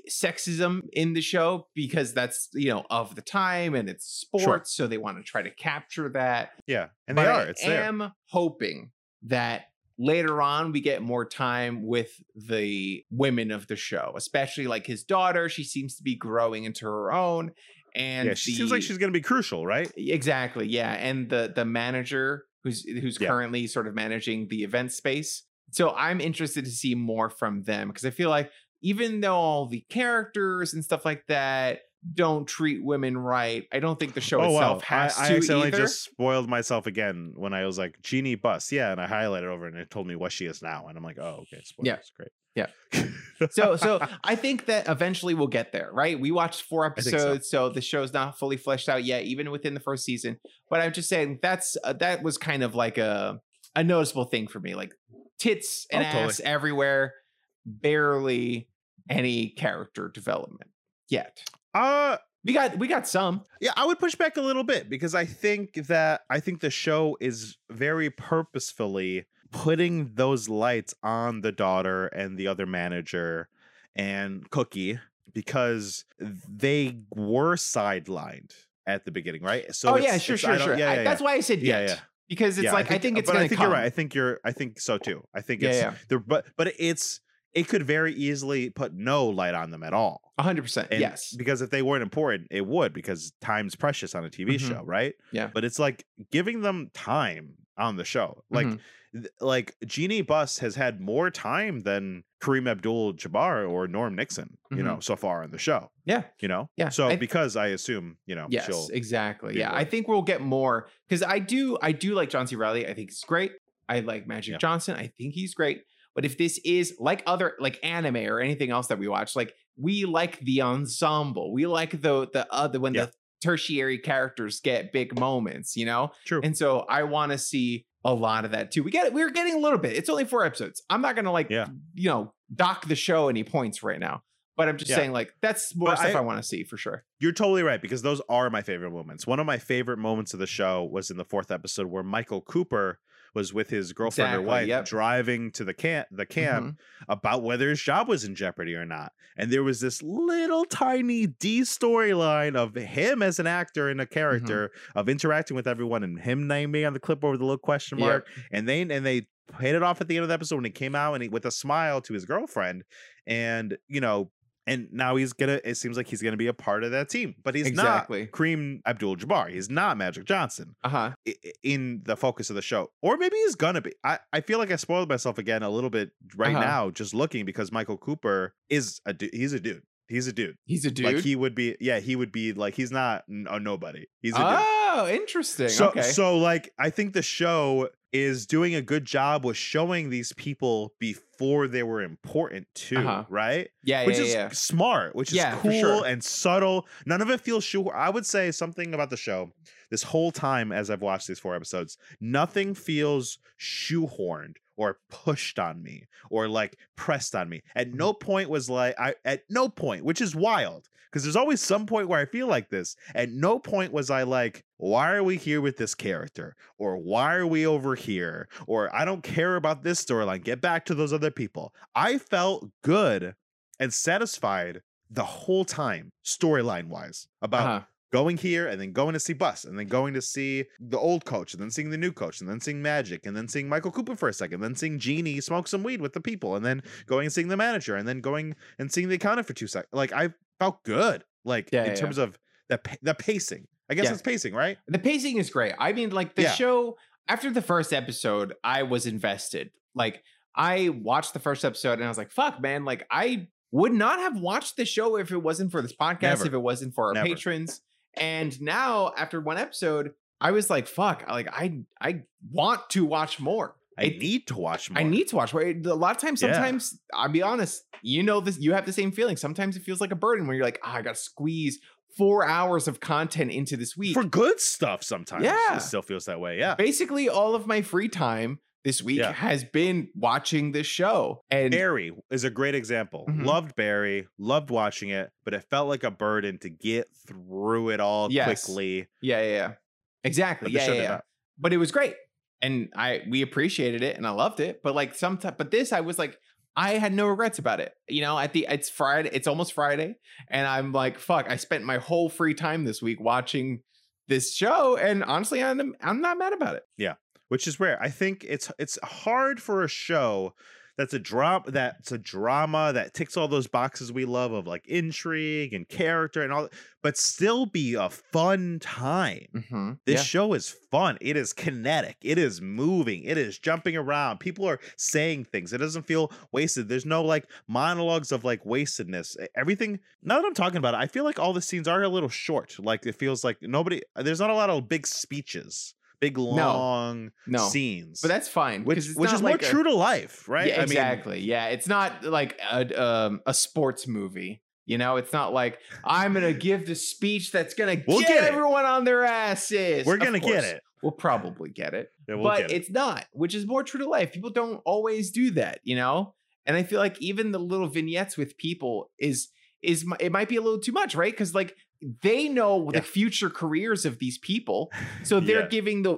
sexism in the show, because that's, you know, of the time, and it's sports. Sure. So they want to try to capture that. Yeah, and but they are. It's there. I am hoping that later on we get more time with the women of the show, especially like his daughter. She seems to be growing into her own, and she seems like she's gonna be crucial, right? Exactly. Yeah. And the manager who's currently sort of managing the event space. So I'm interested to see more from them, because I feel like even though all the characters and stuff like that don't treat women right, I don't think the show itself has to. I accidentally just spoiled myself again when I was like, Jeannie Buss, and I highlighted over, and it told me what she is now, and I'm like, oh, okay, spoilers, great. Yeah. So I think that eventually we'll get there, right? We watched 4 episodes, so the show's not fully fleshed out yet, even within the first season. But I'm just saying that was kind of like a noticeable thing for me, like tits and ass everywhere, barely any character development yet. We got some. Yeah, I would push back a little bit, because I think the show is very purposefully putting those lights on the daughter and the other manager and Cookie, because they were sidelined at the beginning, right? So sure. Yeah, that's why I said yet. Yeah. Because it's like I think it's going to come. You're right. I think so too. I think it could very easily put no light on them at all. 100%. Yes. Because if they weren't important, it would, because time's precious on a TV show, right? Yeah. But it's like giving them time on the show. Like, like Jeannie Buss has had more time than Kareem Abdul-Jabbar or Norm Nixon, you know, so far on the show. Yeah. You know? Yeah. So because I assume, you know, she'll exactly. Yeah. Work. I think we'll get more, because I do like John C. Reilly. I think he's great. I like Magic Johnson. I think he's great. But if this is like other, like anime or anything else that we watch, like we like the ensemble. We like the other when the tertiary characters get big moments, you know? True. And so I want to see a lot of that too. We're getting a little bit. It's only 4 episodes. I'm not going to like, you know, dock the show any points right now. But I'm just saying, like, that's more stuff I want to see for sure. You're totally right, because those are my favorite moments. One of my favorite moments of the show was in the 4th episode where Michael Cooper was with his girlfriend or wife driving to the camp about whether his job was in jeopardy or not. And there was this little tiny D storyline of him as an actor and a character of interacting with everyone and him naming on the clipboard with a little question mark. And they paid it off at the end of the episode when he came out and he, with a smile to his girlfriend. And, you know, and now he's gonna, it seems like he's gonna be a part of that team, but he's not Kareem Abdul-Jabbar. He's not Magic Johnson in the focus of the show, or maybe he's gonna be. I feel like I spoiled myself again a little bit right now, just looking, because Michael Cooper is a dude. Like he would be, he would be like, he's not a nobody. He's a dude. Interesting. So, so like, I think the show is doing a good job with showing these people before they were important too, right? Which is smart, which is cool and subtle. None of it feels shoehorned. I would say something about the show this whole time as I've watched these 4 episodes, nothing feels shoehorned or pushed on me or like pressed on me. At no point was like, at no point, which is wild, because there's always some point where I feel like this. At no point was I like, why are we here with this character? Or why are we over here? Or I don't care about this storyline. Get back to those other people. I felt good and satisfied the whole time, storyline wise, about going here and then going to see Buss and then going to see the old coach and then seeing the new coach and then seeing Magic and then seeing Michael Cooper for a second, then seeing Jeannie smoke some weed with the people and then going and seeing the manager and then going and seeing the accountant for 2 seconds. Like I felt good, like in terms of the pacing. I guess it's pacing, right? The pacing is great. I mean, like the show, after the first episode, I was invested. Like I watched the first episode and I was like, fuck, man, like I would not have watched the show if it wasn't for this podcast, if it wasn't for our patrons. And now after 1 episode, I was like, fuck, like I want to watch more. I need to watch more. A lot of times, sometimes I'll be honest, you know this, you have the same feeling. Sometimes it feels like a burden where you're like, I got to squeeze 4 hours of content into this week. For good stuff sometimes. Yeah. It still feels that way. Yeah. Basically all of my free time this week has been watching this show. And Barry is a great example. Loved Barry, loved watching it, but it felt like a burden to get through it all quickly. Yeah. Exactly. Yeah. But it was great. And we appreciated it and I loved it. But like sometimes, but this, I was like, I had no regrets about it. You know, it's Friday, it's almost Friday. And I'm like, fuck, I spent my whole free time this week watching this show. And honestly, I'm not mad about it. Yeah. Which is rare. I think it's hard for a show that's a drama that ticks all those boxes we love of like intrigue and character and all that, but still be a fun time. This show is fun. It is kinetic. It is moving. It is jumping around. People are saying things. It doesn't feel wasted. There's no like monologues of like wastedness. Everything. Now that I'm talking about it, I feel like all the scenes are a little short. Like it feels like there's not a lot of big speeches. Big long scenes, but that's fine, which is like more true to life, right? Yeah, exactly. It's not like a sports movie, you know. It's not like I'm gonna give the speech that's gonna get everyone on their asses. We're gonna get it. We'll probably get it, but it's not. Which is more true to life. People don't always do that, you know. And I feel like even the little vignettes with people is it might be a little too much, right? Because like. They know the future careers of these people. So they're giving the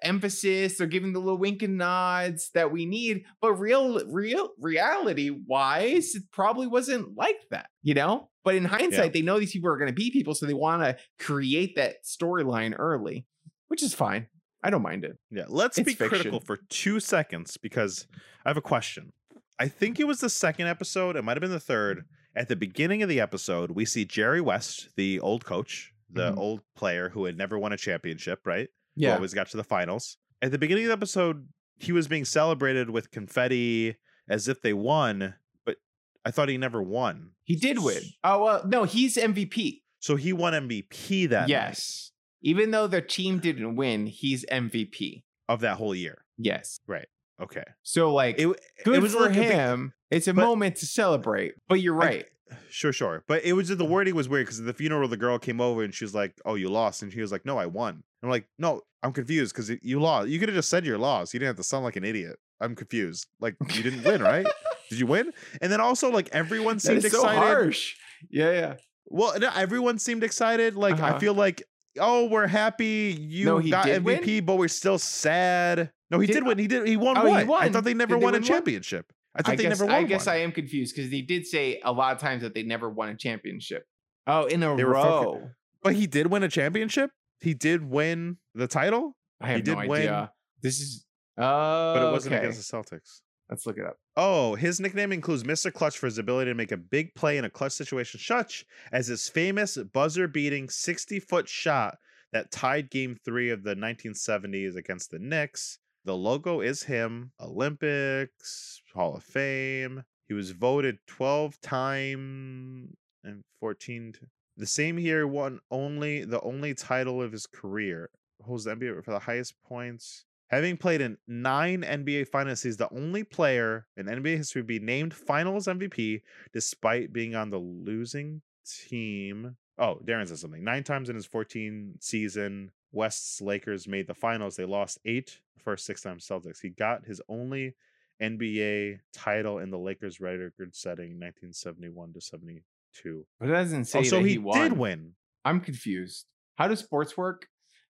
emphasis, they're giving the little wink and nods that we need. But reality wise, it probably wasn't like that, you know? But in hindsight, they know these people are going to be people. So they want to create that storyline early, which is fine. I don't mind it. Yeah. Let's be critical for 2 seconds because I have a question. I think it was the 2nd episode. It might've been the 3rd. At the beginning of the episode, we see Jerry West, the old coach, the old player who had never won a championship, right? Yeah. Who always got to the finals. at the beginning of the episode, he was being celebrated with confetti as if they won, but I thought he never won. He did win. Oh, well, no, he's MVP. So he won MVP that yes. night. Even though their team didn't win, he's MVP. Of that whole year. Yes. Right. Okay. So, like, it was for him. It's a moment to celebrate, but you're right. Sure. But it was just the wording was weird because at the funeral, the girl came over and she's like, oh, you lost. And he was like, no, I won. And I'm like, no, I'm confused because you lost. You could have just said your loss. You didn't have to sound like an idiot. I'm confused. Like, you didn't win, right? Did you win? And then also, like, everyone seemed excited. So harsh. Yeah. Well, no, everyone seemed excited. Like, I feel like, oh, we're happy you got MVP, win? But we're still sad. No, he did win. He won one. I thought they never won a championship. I guess I am confused because he did say a lot of times that they never won a championship. Oh, in a row. But he did win a championship? He did win the title? I have no idea. This is... but it wasn't against the Celtics. Let's look it up. Oh, his nickname includes Mr. Clutch for his ability to make a big play in a clutch situation, such as his famous buzzer-beating 60-foot shot that tied Game 3 of the 1970s against the Knicks. The logo is him, Olympics, Hall of Fame. He was voted 12-time and 14. The same year won the only title of his career. Holds the NBA for the highest points. Having played in 9 NBA finals, he's the only player in NBA history to be named finals MVP despite being on the losing team. Oh, Darren says something. 9 times in his 14th season, West's Lakers made the finals. They lost 8, the first 6 times Celtics. He got his only NBA title in the Lakers record setting 1971 to 72. But it doesn't say that he won. Did win. I'm confused. How does sports work?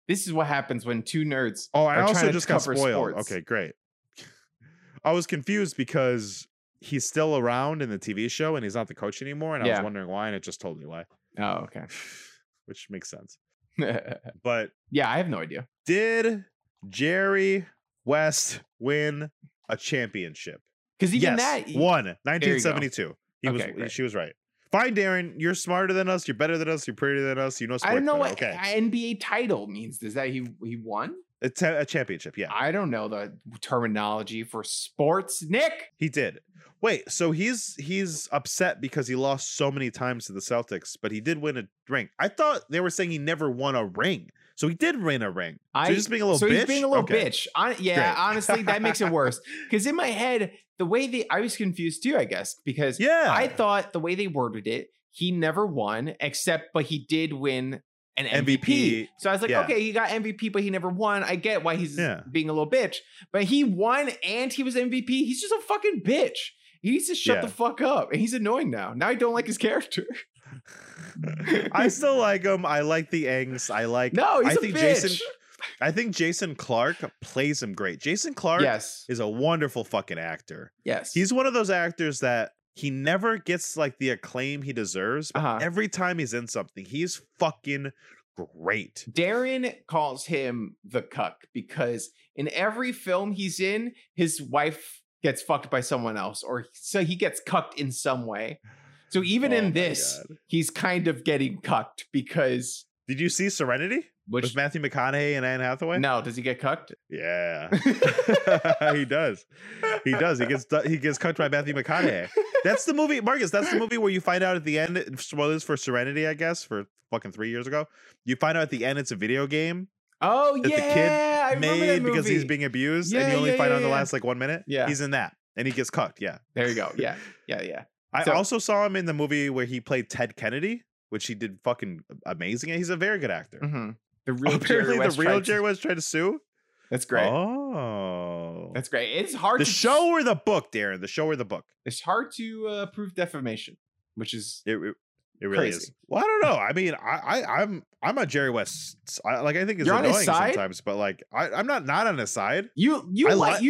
This is what happens when two nerds. Oh, I also just got spoiled. Sports. Okay, great. I was confused because he's still around in the TV show and he's not the coach anymore. And I was wondering why, and it just told me why. Oh, okay. Which makes sense. But yeah, I have no idea. Did Jerry West win a championship? Because even that won 1972. She was right. Fine, Darren, you're smarter than us. You're better than us. You're prettier than us. You know sports. I don't know what NBA title means. Does that he won? A championship, yeah. I don't know the terminology for sports, Nick. He did. Wait, so he's upset because he lost so many times to the Celtics, but he did win a ring. I thought they were saying he never won a ring. So he did win a ring. So he's just being a little bitch? So he's being a little bitch. Honestly, that makes it worse. Because in my head, I was confused too, I guess, because I thought the way they worded it, he never won, but he did win an MVP. So I was like, okay, he got MVP, but he never won. I get why he's being a little bitch. But he won and he was MVP. He's just a fucking bitch. He needs to shut the fuck up. And he's annoying now. Now I don't like his character. I still like him. I like the angst. I think I think Jason Clark plays him great. Jason Clark is a wonderful fucking actor. Yes. He's one of those actors that he never gets like the acclaim he deserves, but every time he's in something, he's fucking great. Darren calls him the cuck because in every film he's in, his wife gets fucked by someone else, or so he gets cucked in some way. So even in this, he's kind of getting cucked because... Did you see Serenity? Which was Matthew McConaughey and Anne Hathaway? No, does he get cucked? Yeah. He does. He gets cucked by Matthew McConaughey. That's the movie, Marcus, that's the movie where you find out at the end, spoilers for Serenity, I guess, for fucking 3 years ago. You find out at the end it's a video game. Oh, that the kid made because he's being abused, and you only find out in the last like 1 minute. Yeah. He's in that. And he gets cucked. Yeah. There you go. Yeah. I also saw him in the movie where he played Ted Kennedy, which he did fucking amazing. He's a very good actor. Mm-hmm. Jerry West tried to sue. That's great. Oh, that's great. It's hard. Show or the book, Darren? The show or the book? It's hard to prove defamation, which is it really crazy. Is. Well, I don't know. I mean, I'm a Jerry West. I think it's annoying sometimes, but like I'm not on his side. I like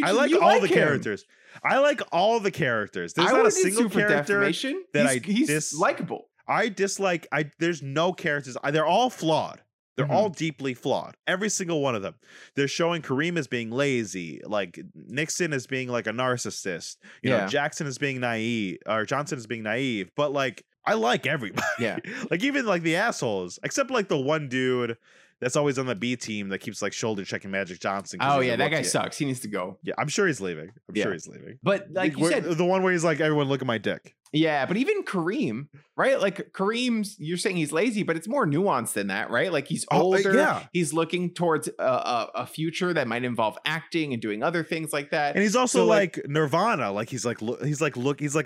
all the characters. I like all the characters. There's not a single character that he's likable. I dislike. There's no characters. They're all flawed. They're all deeply flawed. Every single one of them. They're showing Kareem as being lazy, like Nixon as being like a narcissist. You know, Jackson is being naive, or Johnson is being naive. But like, I like everybody. Yeah. Like even like the assholes, except like the one dude that's always on the B team that keeps like shoulder checking Magic Johnson. Oh yeah, that guy sucks. He needs to go. Yeah, I'm sure he's leaving. I'm sure he's leaving. But like you said, the one where he's like, everyone look at my dick. Yeah, but even Kareem, right? Like Kareem's, you're saying he's lazy, but it's more nuanced than that, right? Like he's older. He's looking towards a future that might involve acting and doing other things like that. And he's also so like Nirvana. Like he's like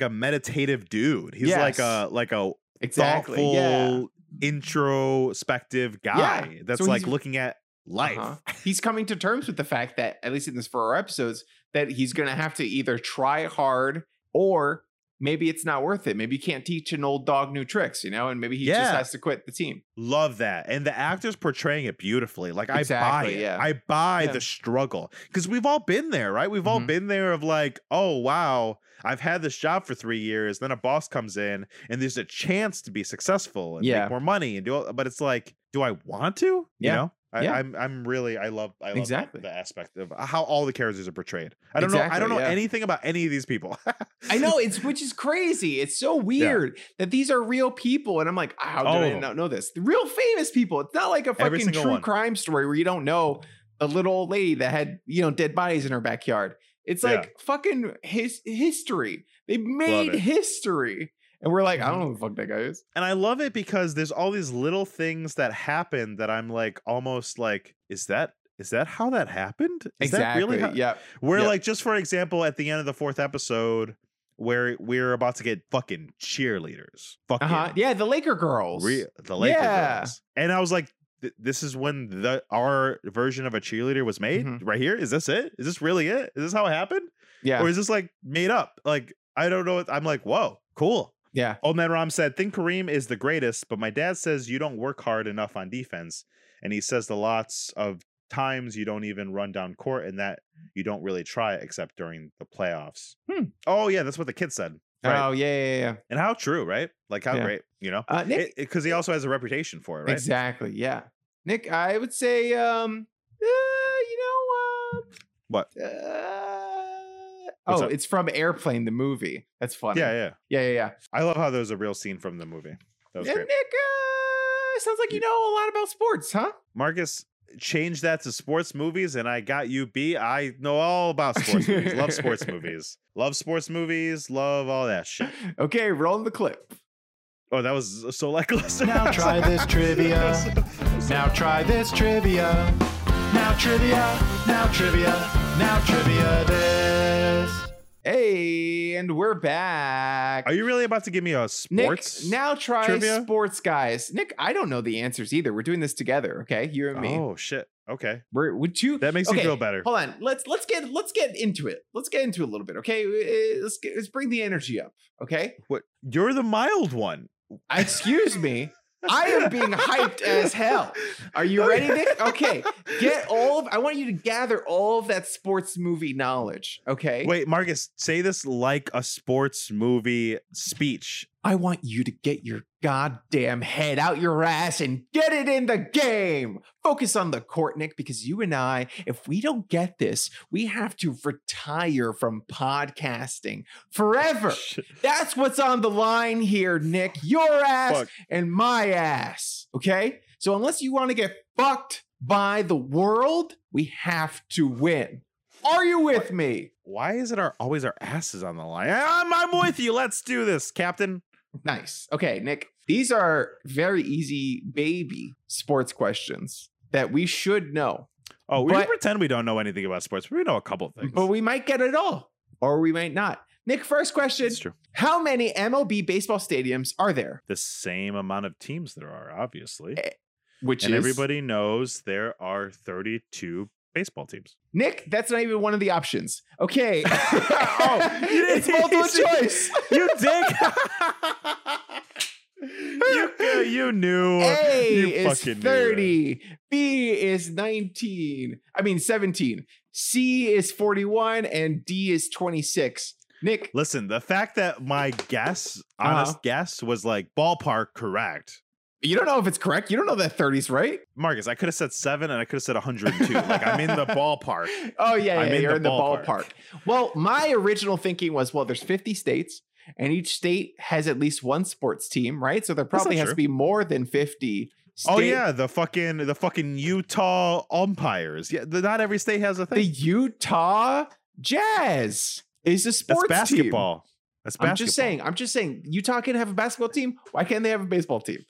a meditative dude. He's like a thoughtful, introspective guy that's so like looking at life. He's coming to terms with the fact that, at least in this for our episodes, that he's going to have to either try hard or maybe it's not worth it. Maybe you can't teach an old dog new tricks, you know, and maybe he just has to quit the team. Love that. And the actor's portraying it beautifully. Like I buy it. I buy the struggle because we've all been there, right? We've all been there of like, oh, wow, I've had this job for 3 years. Then a boss comes in and there's a chance to be successful and make more money and do all, but it's like, do I want to, you know? I love the aspect of how all the characters are portrayed. I don't know anything about any of these people. I know, it's which is crazy. It's so weird that these are real people, and I'm like, how did I not know this? The real famous people. It's not like a fucking true crime story where you don't know a little old lady that had, you know, dead bodies in her backyard. It's like fucking history. They made history. And we're like, I don't know who the fuck that guy is. And I love it because there's all these little things that happen that I'm like, almost like, is that how that happened? Is that really? Yeah. We're like, just for example, at the end of the 4th episode, where we're about to get fucking cheerleaders. Fucking the Laker girls. The Laker girls. And I was like, this is when our version of a cheerleader was made right here. Is this it? Is this really it? Is this how it happened? Yeah. Or is this like made up? Like, I don't know. I'm like, whoa, cool. Yeah. Old Man Rom said, think Kareem is the greatest, but my dad says you don't work hard enough on defense. And he says the lots of times you don't even run down court and that you don't really try except during the playoffs. Oh, yeah. That's what the kid said. Right? Oh, yeah. And how true, right? Like how great, you know, because he also has a reputation for it, right? Exactly. Yeah. Nick, I would say, what? It's from Airplane, the movie. That's funny. Yeah. I love how there was a real scene from the movie. That was great. Nick, sounds like you know a lot about sports, huh? Marcus, change that to sports movies, and I got you beat. I know all about sports movies. Love sports movies. Love sports movies. Love all that shit. Okay, roll the clip. Oh, that was so lackluster. Now try this trivia. Now try this trivia. Now trivia. Now trivia. Now trivia this. Hey, and we're back. Are you really about to give me a sports? Nick, now try trivia? Sports guys. Nick, I don't know the answers either. We're doing this together, okay? You and me. Oh shit. Okay. That makes me feel better. Hold on. Let's get into it. Let's get into it a little bit, okay? Let's bring the energy up, okay? What? You're the mild one. Excuse me. I am being hyped as hell. Are you ready, Nick? Okay. I want you to gather all of that sports movie knowledge. Okay. Wait, Marcus, say this like a sports movie speech. I want you to get your goddamn head out your ass and get it in the game. Focus on the court, Nick, because you and I, if we don't get this, we have to retire from podcasting forever. That's what's on the line here, Nick. Your ass and my ass. Okay? So unless you want to get fucked by the world, we have to win. Are you with me? Why is it always our asses on the line? I'm with you. Let's do this, Captain. Nice. Okay, Nick, these are very easy baby sports questions that we should know. Oh, we pretend we don't know anything about sports. We know a couple of things. But we might get it all, or we might not. Nick, first question. That's true. How many MLB baseball stadiums are there? The same amount of teams there are, obviously. And everybody knows there are 32 baseball teams. Nick, that's not even one of the options. Okay. It's multiple choice. You dick. You knew. A you is 30. Knew. B is 19. I mean 17. C is 41. And D is 26. Nick. Listen, the fact that my honest guess was like ballpark correct. You don't know if it's correct. You don't know that 30's right. Marcus, I could have said 7 and I could have said 102. Like, I'm in the ballpark. Oh, yeah, you're in the ballpark. Well, my original thinking was, there's 50 states and each state has at least one sports team, right? So there probably has to be more than 50 State. Oh yeah, the fucking Utah umpires. Yeah, not every state has a thing. The Utah Jazz is a sports team. That's basketball. I'm just saying Utah can have a basketball team. Why can't they have a baseball team?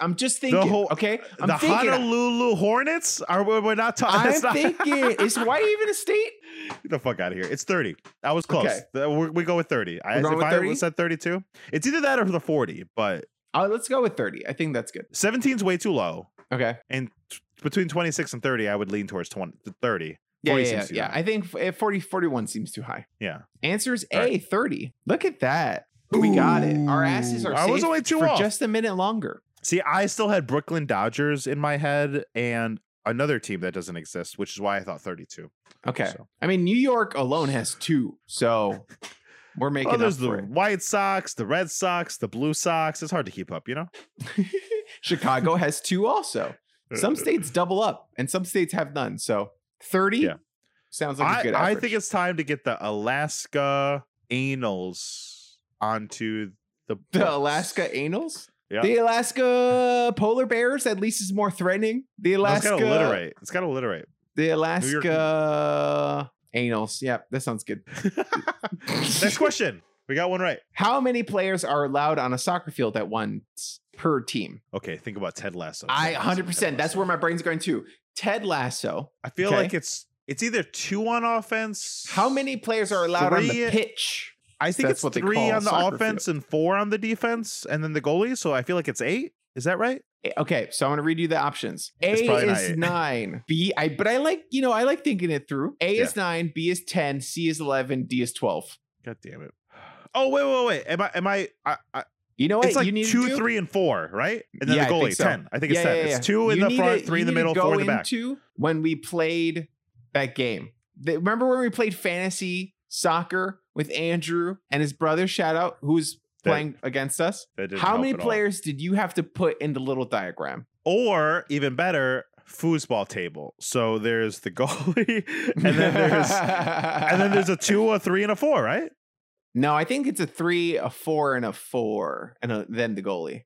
I'm just thinking. Honolulu Hornets are we're not talking. I'm thinking is Hawaii even a state? Get the fuck out of here. It's 30. I was close. Okay. We go with 30. I said 32. It's either that or the 40, but let's go with 30. I think that's good. 17 is way too low. Okay. And between 26 and 30, I would lean towards 30. Yeah. I think 41 seems too high. Yeah. Answer is A, 30. Look at that. Ooh. We got it. Our asses are safe just a minute longer. See, I still had Brooklyn Dodgers in my head and another team that doesn't exist, which is why I thought 32. Okay. So. I mean, New York alone has 2. So we're making up for it. White Sox, the Red Sox, the Blue Sox. It's hard to keep up, you know? Chicago has 2 also. Some states double up and some states have none. So 30 sounds like a good average. I think it's time to get the Alaska Anals onto the books. The Alaska Anals? Yeah. The Alaska polar bears at least is more threatening. The Alaska It's got to alliterate. The Alaska Anals. Yeah, that sounds good. Next question. We got one right. How many players are allowed on a soccer field at once per team? Okay, think about Ted Lasso. 100%. That's where my brain's going to. Ted Lasso. I feel like it's either 2 on offense. How many players are allowed on the pitch? I think it's 3 on the offense and 4 on the defense, and then the goalie. So I feel like it's 8. Is that right? Okay, so I'm gonna read you the options. A is 9. I like thinking it through. A is 9. B is 10. C is 11. D is 12. God damn it! Oh wait. Am I? You know what? It's like you need 2, 3, and 4, right? And then the goalie 10. I think it's 10. It's 2 in the front, 3 in the middle, 4 in the back. When we played that game, remember when we played fantasy soccer with Andrew and his brother? Shout out, who's playing against us. How many players did you have to put in the little diagram? Or even better, foosball table. So there's the goalie, and then there's a 2, a 3, and a 4, right? No, I think it's a 3, a 4, and a 4, and then the goalie.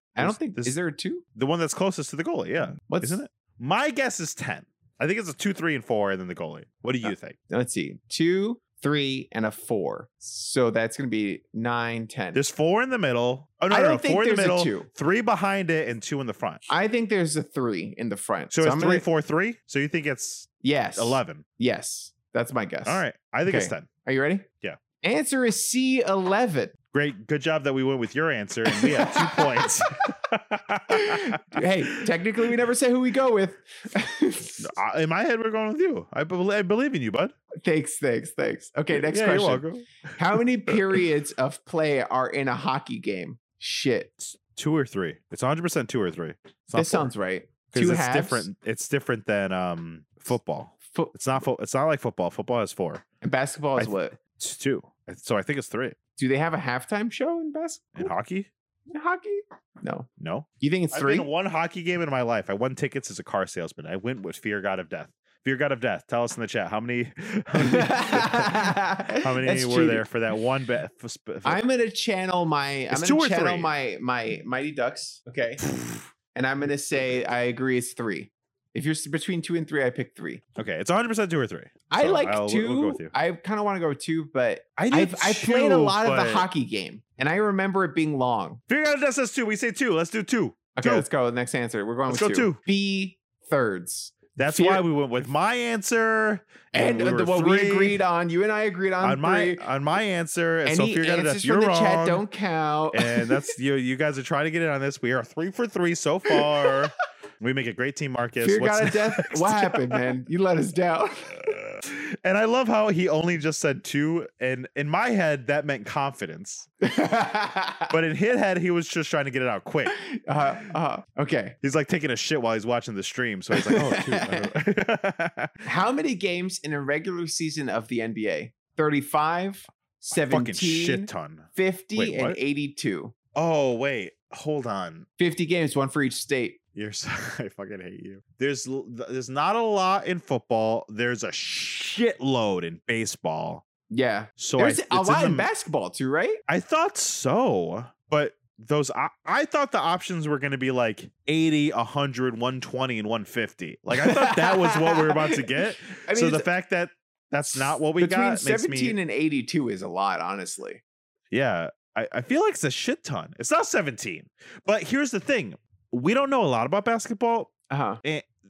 Is there a 2? The one that's closest to the goalie, yeah. Isn't it? My guess is 10. I think it's a 2, 3, and 4, and then the goalie. What do you think? Let's see. 2, 3 and a 4, so that's gonna be 9, 10. There's 4 in the middle. Oh no, no 4 in the middle, 3 behind it, and 2 in the front. I think there's a 3 in the front, so it's 3, 4, 3. So you think it's 11? Yes, that's my guess. All right, I think it's 10. Are you ready? Yeah. Answer is C, 11. Great, good job that we went with your answer, and we have 2 points. Hey, technically we never say who we go with. In my head, we're going with you. I believe in you, bud. Thanks. Okay, next question. You're welcome. How many periods of play are in a hockey game? Shit, 2 or 3. It's 100% 2 or 3. This sounds right. 2 halves. It's different than football. It's not like football. Football has 4. And basketball is what? It's 2. So I think it's 3. Do they have a halftime show in basketball? In hockey? No. You think it's 3? I've been to one hockey game in my life. I won tickets as a car salesman. I went with Fear God of Death. Fear God of Death. Tell us in the chat how many were there for that one bet. I'm gonna channel my Mighty Ducks. Okay, and I'm gonna say I agree. It's 3. If you're between 2 and 3, I pick 3. Okay, it's 100% 2 or 3. So I like 2. We'll go with you. I kind of want to go with 2, but I played a lot of the hockey game, and I remember it being long. Figure out if that's 2. We say 2. Let's do 2. Okay, 2. Let's go. Next answer. We're going with 2. B, thirds. That's why we went with my answer, and what we agreed on. You and I agreed on my answer. And so if you're gonna answers from the chat don't count. And that's you guys are trying to get in on this. We are 3 for 3 so far. We make a great team, Marcus. Fear God of Death. What happened, man? You let us down. And I love how he only just said 2. And in my head, that meant confidence. But in his head, he was just trying to get it out quick. Okay. He's like taking a shit while he's watching the stream. So he's like, oh, 2. How many games in a regular season of the NBA? 35, 17, fucking shit ton. 50, and 82. Oh, wait. Hold on. 50 games, 1 for each state. I fucking hate you. There's not a lot in football. There's a shitload in baseball. Yeah. So there's a lot in basketball too, right? I thought so, but those I thought the options were going to be like 80, 100, 120, and 150. Like, I thought that was what we were about to get. I mean, so the fact that that's not what we got. 17 and 82 is a lot, honestly. Yeah, I feel like it's a shit ton. It's not 17. But here's the thing. We don't know a lot about basketball. Uh-huh.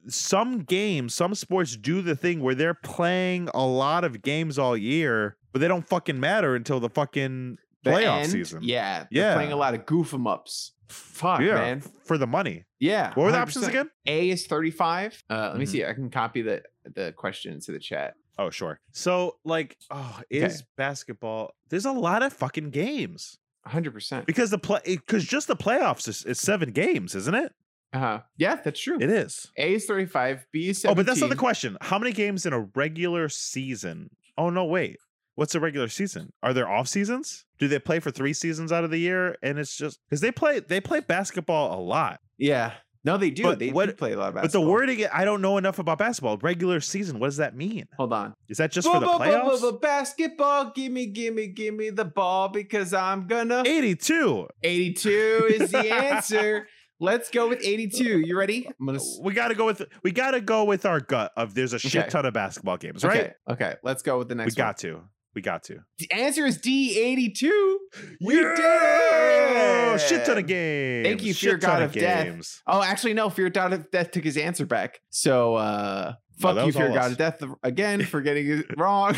Some games, some sports do the thing where they're playing a lot of games all year, but they don't fucking matter until the fucking playoff season. Yeah. They're playing a lot of goof 'em ups. Fuck, yeah, man. For the money. Yeah. What were the options again? A is 35. Let me see. I can copy the question into the chat. Oh, sure. So, like, basketball, there's a lot of fucking games. 100%. Because just the playoffs is 7 games, isn't it? Uh-huh. Yeah, that's true. It is. A is 35. B is 17. Oh, but that's not the question. How many games in a regular season? Oh, no, wait. What's a regular season? Are there off seasons? Do they play for 3 seasons out of the year? And it's just because they play basketball a lot. Yeah. No, they do. But they play a lot of basketball. But the wording, I don't know enough about basketball. Regular season, what does that mean? Hold on. Is that just for the playoffs? Basketball, gimme the ball because I'm gonna... 82. 82 is the answer. Let's go with 82. You ready? We gotta go with our gut of there's a shit ton of basketball games, right? Okay, let's go with the next one. We got to. The answer is D, 82. We did it! Shit ton of games. Thank you, Fear God of Death. Oh, actually, no. Fear God of Death took his answer back. So, fuck you, Fear God of Death, again for getting it wrong.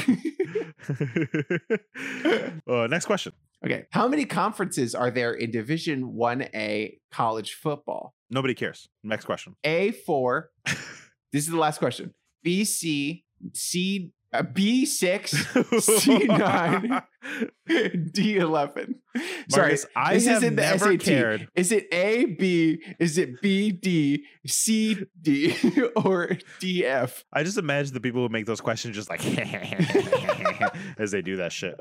Next question. Okay. How many conferences are there in Division 1A college football? Nobody cares. Next question. A, 4. This is the last question. B, C, C, B6, C9, D11. Marcus, sorry, I have never cared. Is it A, B? Is it B, D, C, D, or D, F? I just imagine the people who make those questions just like as they do that shit.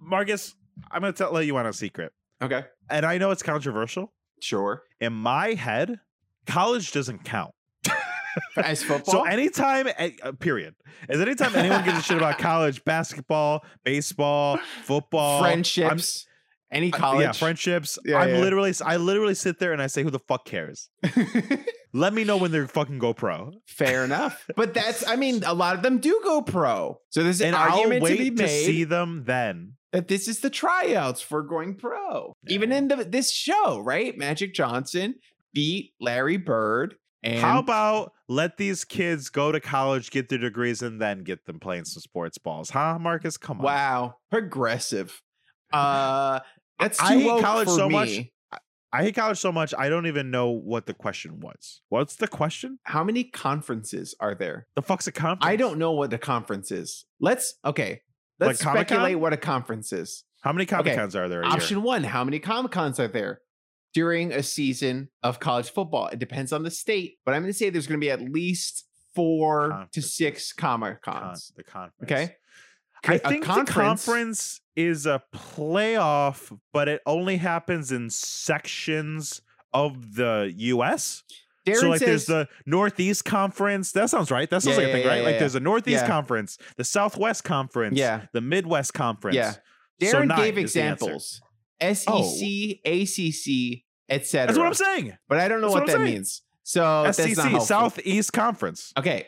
Marcus, I'm going to let you on a secret. Okay. And I know it's controversial. Sure. In my head, college doesn't count. As football? So anytime, period. As anytime anyone gives a shit about college, basketball, baseball, football, friendships, any college, friendships. Yeah, I literally sit there and I say, who the fuck cares? Let me know when they fucking go pro. Fair enough, but a lot of them do go pro. So there's an argument to be made. I'll wait to see them then. That this is the tryouts for going pro. Yeah. Even in this show, right? Magic Johnson beat Larry Bird. And how about let these kids go to college, get their degrees, and then get them playing some sports balls? Huh, Marcus? Come on. Wow. Progressive. That's too low for me. I hate college so much, I don't even know what the question was. What's the question? How many conferences are there? The fuck's a conference? I don't know what the conference is. Let's speculate what a conference is. How many Comic-Cons are there a year? Option 1, how many Comic-Cons are there during a season of college football? It depends on the state, but I'm going to say there's going to be at least 4 to 6 Comic-Cons. Okay. I think the conference is a playoff, but it only happens in sections of the U.S. Darren says, there's the Northeast Conference. That sounds right. That sounds like a thing, right? There's a Northeast Conference, the Southwest Conference, the Midwest Conference. Yeah. Darren gave examples. SEC, ACC, etc. That's what I'm saying. But I don't know what that means. So SEC, that's not Southeast Conference. Okay.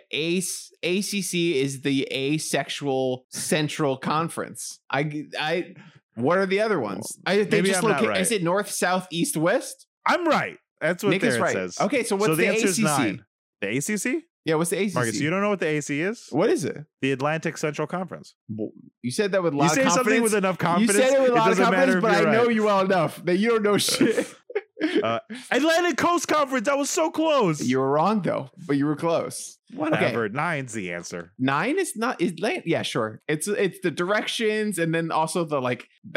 ACC is the asexual Central Conference. What are the other ones? Maybe I'm not right. Is it North, South, East, West? I'm right. That's what Nick says. Okay, so what's the ACC? Is 9. The ACC? Yeah, what's the ACC? Marcus, you don't know what the ACC is? What is it? The Atlantic Central Conference. You said that with a lot of confidence. You say something with enough confidence. You said it with a lot of confidence, but I know you well enough that you don't know shit. Atlantic Coast Conference. That was so close. You were wrong, though, but you were close. Whatever. Okay. 9's the answer. 9 is not Atlantic. Yeah, sure. It's the directions and then also the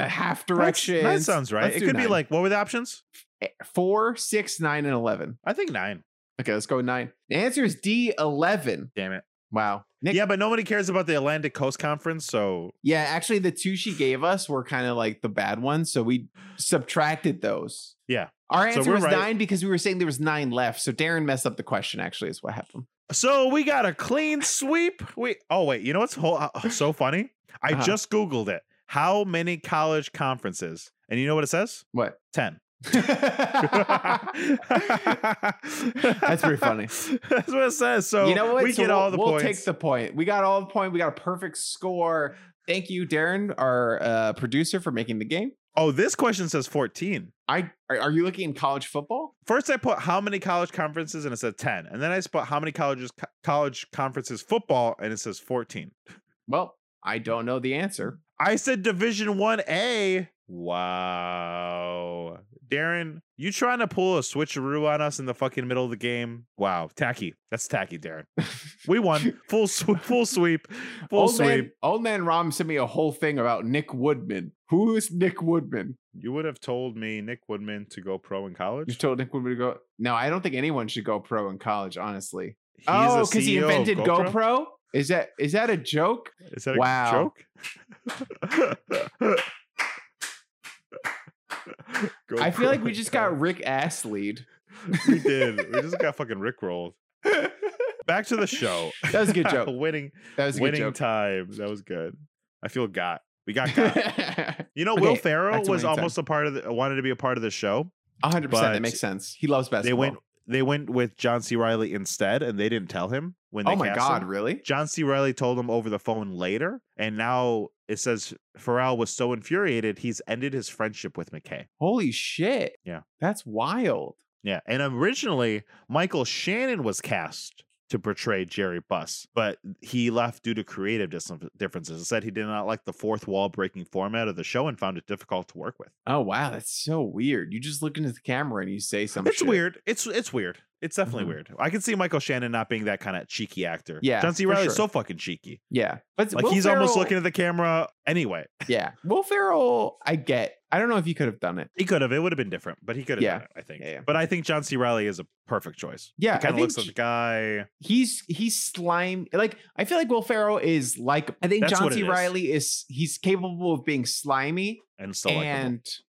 half directions. That sounds right. It could 9. Be like, what were the options? 4, 6, 9, and 11. I think 9. Okay, let's go with 9. The answer is D11. Damn it. Wow. Nick, yeah, but nobody cares about the Atlantic Coast Conference, so... Yeah, actually, the 2 she gave us were kind of like the bad ones, so we subtracted those. Yeah. Our answer was right. 9 because we were saying there was 9 left, so Darren messed up the question, actually, is what happened. So we got a clean sweep. Wait, you know what's so funny? I just Googled it. How many college conferences? And you know what it says? What? 10. That's pretty funny. That's what it says. So you know what? We'll take the point. We got all the point. We got a perfect score. Thank you, Darren, our producer, for making the game. Oh, this question says 14. Are you looking in college football? First, I put how many college conferences, and it said 10. And then I put how many college conferences football, and it says 14. Well, I don't know the answer. I said Division 1A. Wow. Darren, you trying to pull a switcheroo on us in the fucking middle of the game? Wow. Tacky. That's tacky, Darren. We won. Full sweep. Old man Rom sent me a whole thing about Nick Woodman. Who is Nick Woodman? You would have told me Nick Woodman to go pro in college? You told Nick Woodman to go? No, I don't think anyone should go pro in college, honestly. He's because he invented GoPro? Is that a joke? Is that a joke? I feel like we just got Rick ass-lead. We did. We just got fucking Rickrolled. Back to the show. That was a good joke. Winning time. That was good. I feel got. We got. You know, okay, Will Ferrell was almost a part of the, wanted to be a part of the show. 100%. That makes sense. He loves basketball. They went with John C. Reilly instead, and they didn't tell him when they cast him. Oh my God, really? John C. Reilly told him over the phone later, and now it says Ferrell was so infuriated, he's ended his friendship with McKay. Holy shit. Yeah. That's wild. Yeah. And originally, Michael Shannon was cast to portray Jerry Buss, but he left due to creative differences. It said he did not like the fourth wall breaking format of the show and found it difficult to work with. Oh wow, that's so weird. You just look into the camera and you say something. It's weird. It's weird. It's definitely weird. I can see Michael Shannon not being that kind of cheeky actor. Yeah, John C. Reilly is so fucking cheeky. Yeah, but like Will Ferrell almost looking at the camera anyway. Yeah, Will Ferrell, I get. I don't know if he could have done it. He could have. It would have been different, but he could have done it, I think. Yeah, yeah. But I think John C. Reilly is a perfect choice. Yeah. He kind of looks like the guy. He's slime. Like, I feel like Will Ferrell is like, I think John C. Reilly is, he's capable of being slimy and so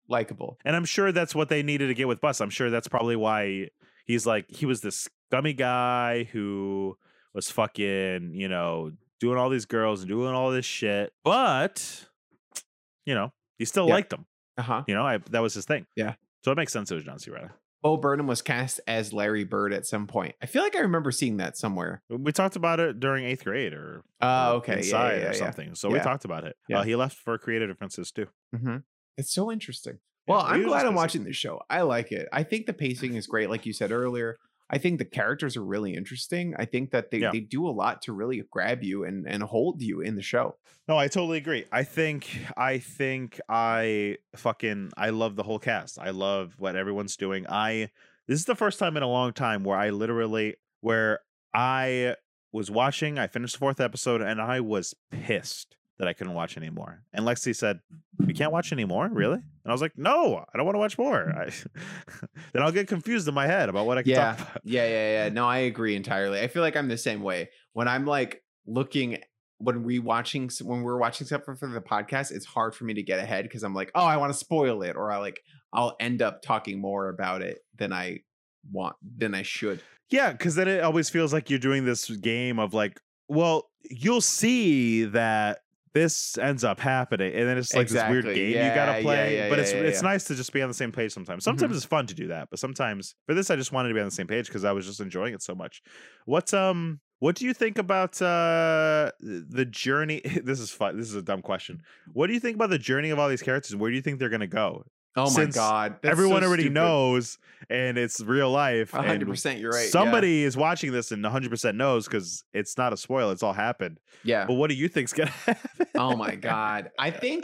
likable. And I'm sure that's what they needed to get with Buss. I'm sure that's probably why he's like, he was this scummy guy who was fucking, you know, doing all these girls and doing all this shit. But, you know, he still liked them. You know, that was his thing. Yeah. So it makes sense it was John C. Reilly. Bo Burnham was cast as Larry Bird at some point. I feel like I remember seeing that somewhere. We talked about it during 8th grade or or something. So we talked about it. Yeah. He left for creative differences too. It's so interesting. Well, yeah, I'm glad I'm watching this show. I like it. I think the pacing is great. Like you said earlier, I think the characters are really interesting. I think that they do a lot to really grab you and hold you in the show. No, I totally agree. I love the whole cast. I love what everyone's doing. This is the first time in a long time where I was watching, I finished the 4th episode and I was pissed that I couldn't watch anymore. And Lexi said, "We can't watch anymore, really?" And I was like, "No, I don't want to watch more." Then I'll get confused in my head about what I can talk about. Yeah. No, I agree entirely. I feel like I'm the same way. When I'm like when we're watching something for the podcast, it's hard for me to get ahead because I'm like, "Oh, I want to spoil it," or I'll end up talking more about it than I want than I should. Yeah, because then it always feels like you're doing this game of like, well, you'll see that this ends up happening, and then it's like this weird game you gotta play. But it's nice to just be on the same page sometimes. It's fun to do that, but sometimes for this, I just wanted to be on the same page because I was just enjoying it so much. What do you think about the journey? This is fun. This is a dumb question. What do you think about the journey of all these characters? Where do you think they're gonna go? Oh my God! Everyone already knows, and it's real life. 100%, you're right. Somebody is watching this and 100% knows because it's not a spoil. It's all happened. Yeah. But what do you think's gonna happen? Oh my God! I feel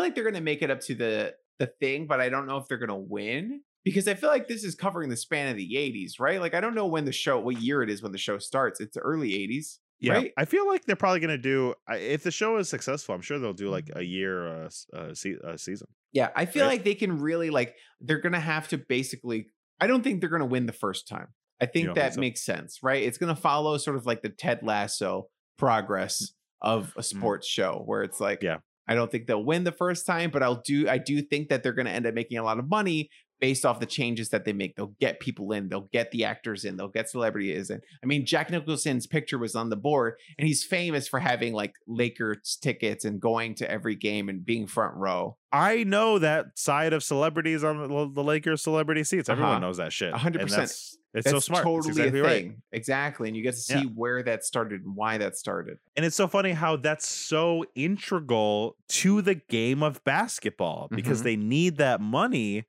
like they're gonna make it up to the thing, but I don't know if they're gonna win because I feel like this is covering the span of the '80s, right? Like I don't know what year it is when the show starts. It's the early '80s. Yeah, right? I feel like they're probably going to do, if the show is successful, I'm sure they'll do like a year a season. Yeah, I feel like they can really they're going to have to basically, I don't think they're going to win the first time. I think that makes sense, right? It's going to follow sort of like the Ted Lasso progress of a sports show where it's like, I don't think they'll win the first time, but I do think that they're going to end up making a lot of money based off the changes that they make. They'll get people in, they'll get the actors in, they'll get celebrities in. I mean, Jack Nicholson's picture was on the board, and he's famous for having like Lakers tickets and going to every game and being front row. I know that side of celebrities on the Lakers celebrity seats. Everyone knows that shit. 100%. It's so smart. Totally exactly a thing. Right. Exactly. And you get to see where that started and why that started. And it's so funny how that's so integral to the game of basketball, because they need that money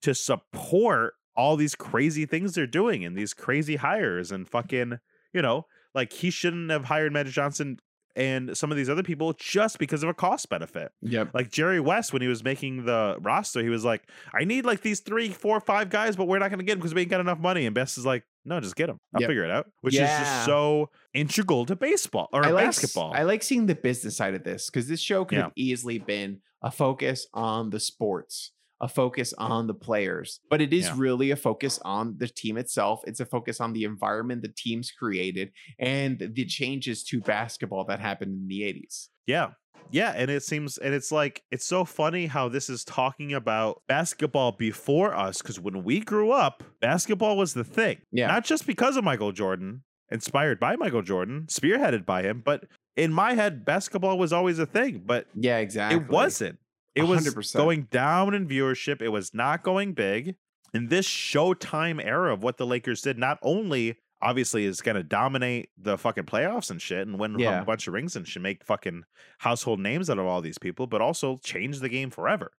to support all these crazy things they're doing and these crazy hires and fucking, you know, like he shouldn't have hired Magic Johnson and some of these other people just because of a cost benefit. Like Jerry West, when he was making the roster, he was like, I need like these 3, 4, 5 guys, but we're not going to get them because we ain't got enough money. And Best is like, no, just get them. I'll figure it out. Which is just so integral to baseball or basketball. I like seeing the business side of this, because this show could have easily been a focus on the sports, a focus on the players, but it is really a focus on the team itself. It's a focus on the environment the team's created and the changes to basketball that happened in the 80s. Yeah. And it seems, and it's like, it's so funny how this is talking about basketball before us, because when we grew up, basketball was the thing. Not just because of Michael Jordan, inspired by Michael Jordan, spearheaded by him, but in my head, basketball was always a thing. But it wasn't. It was 100%. Going down in viewership. It was not going big. And this Showtime era of what the Lakers did, not only obviously is going to dominate the fucking playoffs and shit and win a bunch of rings and should make fucking household names out of all these people, but also change the game forever.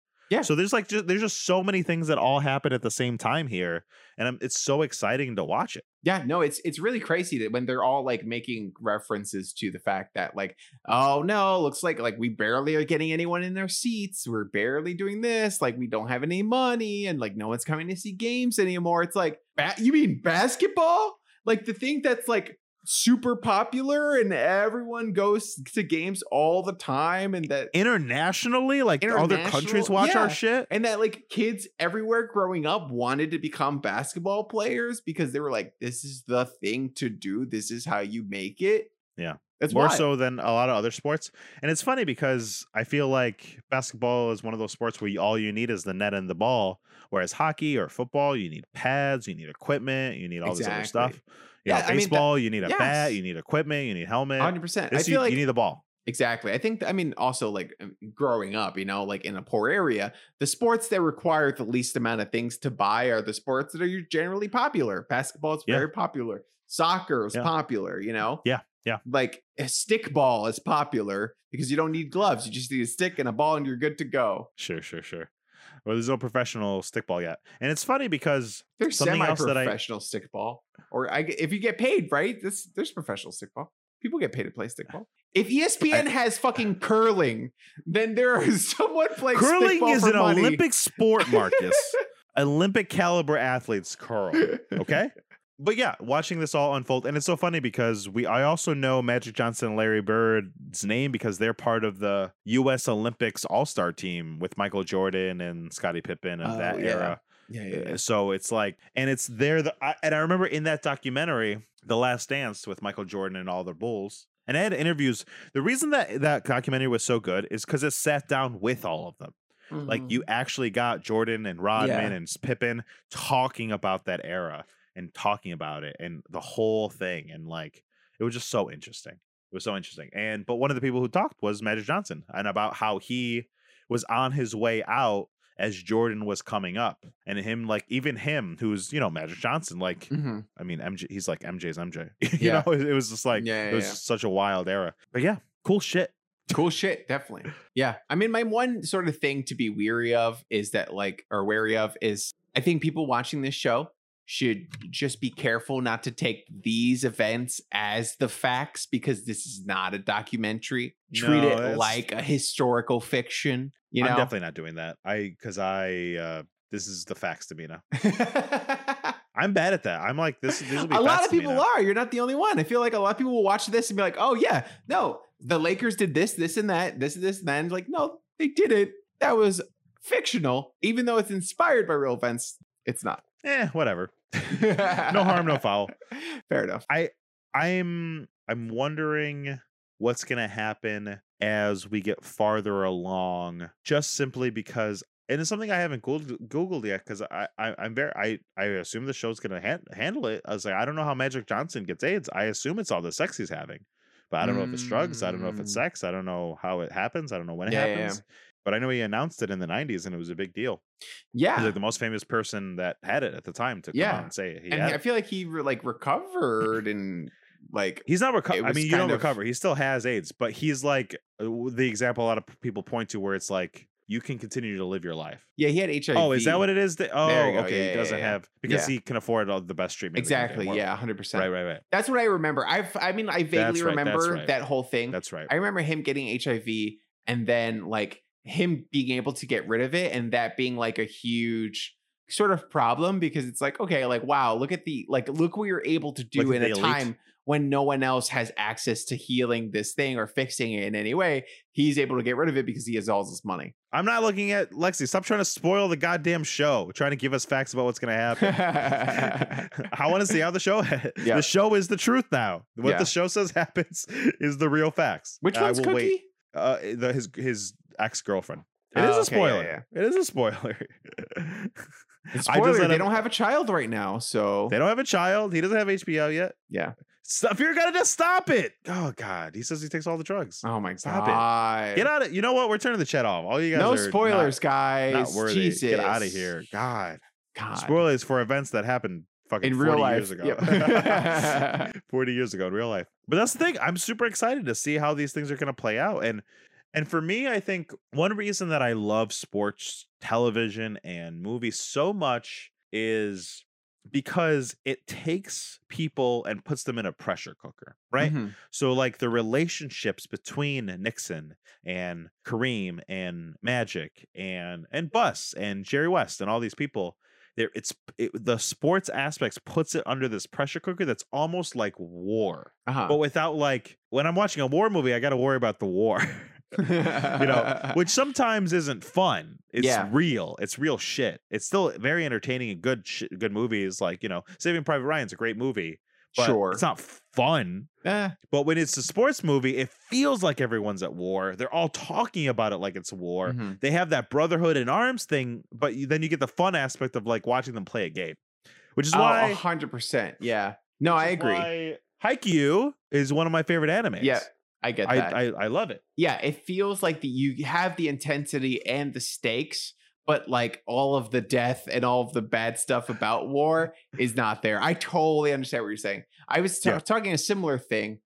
So there's like, there's just so many things that all happen at the same time here. And it's so exciting to watch it. Yeah, no, it's really crazy that when they're all like making references to the fact that like, oh no, looks like we barely are getting anyone in their seats. We're barely doing this. Like we don't have any money and like no one's coming to see games anymore. It's like, you mean basketball? Like the thing that's like super popular and everyone goes to games all the time, and that internationally, like other countries watch our shit, and that like kids everywhere growing up wanted to become basketball players because they were like, this is the thing to do, this is how you make it. That's more so than a lot of other sports. And it's funny because I feel like basketball is one of those sports where all you need is the net and the ball, whereas hockey or football, you need pads, you need equipment, you need all this other stuff. You know, baseball, I mean, you need a bat, you need equipment, you need helmet. 100%. I feel like you need the ball. Exactly. I think, I mean, also like growing up, you know, like in a poor area, the sports that require the least amount of things to buy are the sports that are generally popular. Basketball is very popular. Soccer is popular, you know? Yeah. Like a stick ball is popular because you don't need gloves. You just need a stick and a ball and you're good to go. Sure. Well, there's no professional stickball yet. And it's funny because there's semi-professional stickball. Or if you get paid, right? There's professional stickball. People get paid to play stickball. If ESPN has fucking curling, then there is someone playing stickball for money. Curling is an Olympic sport, Marcus. Olympic caliber athletes curl. Okay? But yeah, watching this all unfold. And it's so funny because I also know Magic Johnson and Larry Bird's name because they're part of the U.S. Olympics All-Star team with Michael Jordan and Scottie Pippen of that era. Yeah. So it's like, and it's there. And I remember in that documentary, The Last Dance with Michael Jordan and all the Bulls. And I had interviews. The reason that documentary was so good is because it sat down with all of them. Mm-hmm. Like you actually got Jordan and Rodman and Pippen talking about that era. And talking about it and the whole thing, and like it was just so interesting. And but one of the people who talked was Magic Johnson, and about how he was on his way out as Jordan was coming up, and him, like even him who's, you know, Magic Johnson, like I mean MJ, he's like MJ's MJ. You know, it was just like it was such a wild era. But yeah, cool shit. Definitely. Yeah. I mean, my one sort of thing to be wary of is I think people watching this show should just be careful not to take these events as the facts, because this is not a documentary. Treat it like a historical fiction. You know, I'm definitely not doing that. This is the facts to me now. I'm bad at that. I'm like, this will be a lot of people are. You're not the only one. I feel like a lot of people will watch this and be like, oh yeah, no, the Lakers did this and that, this and that. And like, no, they didn't. That was fictional, even though it's inspired by real events. It's not. Whatever. No harm, no foul. Fair enough. I'm wondering what's gonna happen as we get farther along, just simply because And it's something I haven't Googled yet because I assume the show's going to handle it. I was like, I don't know how Magic Johnson gets AIDS. I assume it's all the sex he's having. But I don't know if it's drugs. I don't know if it's sex. I don't know how it happens. I don't know when it happens. Yeah. But I know he announced it in the 90s, and it was a big deal. Yeah. He was like the most famous person that had it at the time to come out and say it. And I feel like he recovered and he's not recovered. I mean, you don't recover. He still has AIDS, but he's like the example a lot of people point to where it's like, you can continue to live your life. Yeah, he had HIV. Oh, is that what it is? Oh, okay. Yeah, he doesn't have because he can afford all the best treatment. Exactly. Yeah, 100%. Right. That's what I remember. I vaguely remember that whole thing. That's right. I remember him getting HIV and then him being able to get rid of it, and that being a huge sort of problem because it's wow, look at the look what you're able to do in a time when no one else has access to healing this thing or fixing it in any way. He's able to get rid of it because he has all this money. I'm not looking at Lexi. Stop trying to spoil the goddamn show. Trying to give us facts about what's going to happen. I want to see how the show. Yeah. The show is the truth now. What the show says happens is the real facts. Which one's Cookie? Wait. His ex-girlfriend. It is a spoiler. Yeah. It is a spoiler. It's spoiler. They don't have a child right now, so they don't have a child. He doesn't have HBO yet. Yeah. If you're gonna just stop it. Oh God, he says he takes all the drugs. Oh my God, stop it. Get out of. You know what? We're turning the chat off. All you guys, no spoilers, guys. Not worthy. Jesus. Get out of here. God. Spoilers for events that happened fucking in 40 real life. Years ago. Yep. 40 years ago in real life. But that's the thing. I'm super excited to see how these things are gonna play out. And for me, I think one reason that I love sports television and movies so much is because it takes people and puts them in a pressure cooker, right? Mm-hmm. So the relationships between Nixon and Kareem and Magic and Buss and Jerry West and all these people, the sports aspects puts it under this pressure cooker that's almost like war. Uh-huh. But without when I'm watching a war movie, I got to worry about the war. Which sometimes isn't fun. It's real. It's real shit. It's still very entertaining and good movies. Saving Private Ryan's a great movie, but it's not fun. But when it's a sports movie, it feels like everyone's at war. They're all talking about it like it's a war. Mm-hmm. They have that brotherhood in arms thing, but then you get the fun aspect of watching them play a game, which is why 100%. Yeah, no, I agree. Haikyuu is one of my favorite animes. Yeah. I get that. I love it. Yeah, it feels like you have the intensity and the stakes, but all of the death and all of the bad stuff about war is not there. I totally understand what you're saying. I was talking a similar thing.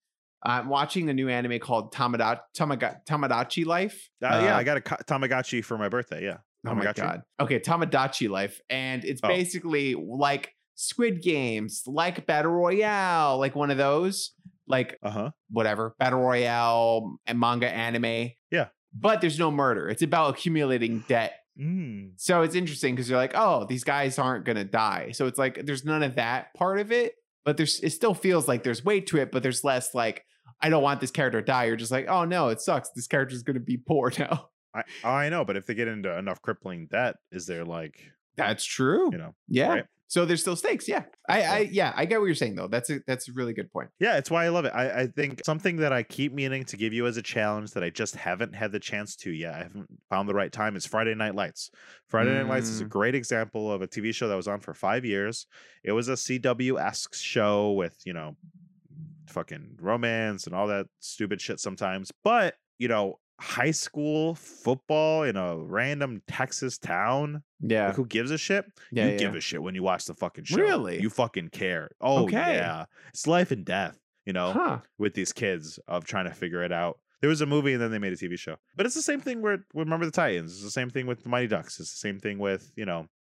I'm watching a new anime called Tamagotchi Life. I got a Tamagotchi for my birthday. Yeah. Oh my God. Okay, Tamagotchi Life. And it's basically Squid Games, Battle Royale, one of those. Whatever battle royale and manga anime, but there's no murder. It's about accumulating debt. So it's interesting because you're these guys aren't gonna die, so it's there's none of that part of it, but it still feels like there's weight to it, but there's less I don't want this character to die. You're just oh no, it sucks, this character's gonna be poor now. I know, but if they get into enough crippling debt, is there that's true, right? So there's still stakes. Yeah. I get what you're saying though. That's a really good point. Yeah. It's why I love it. I think something that I keep meaning to give you as a challenge that I just haven't had the chance to yet. I haven't found the right time is Friday Night Lights. Friday Night Lights is a great example of a TV show that was on for 5 years. It was a CW-esque show with, fucking romance and all that stupid shit sometimes, but high school football in a random Texas town. Yeah. Who gives a shit? Yeah, you give a shit when you watch the fucking show. Really? You fucking care. Oh, okay. Yeah. It's life and death, with these kids of trying to figure it out. There was a movie and then they made a TV show. But it's the same thing with Remember the Titans. It's the same thing with the Mighty Ducks. It's the same thing with,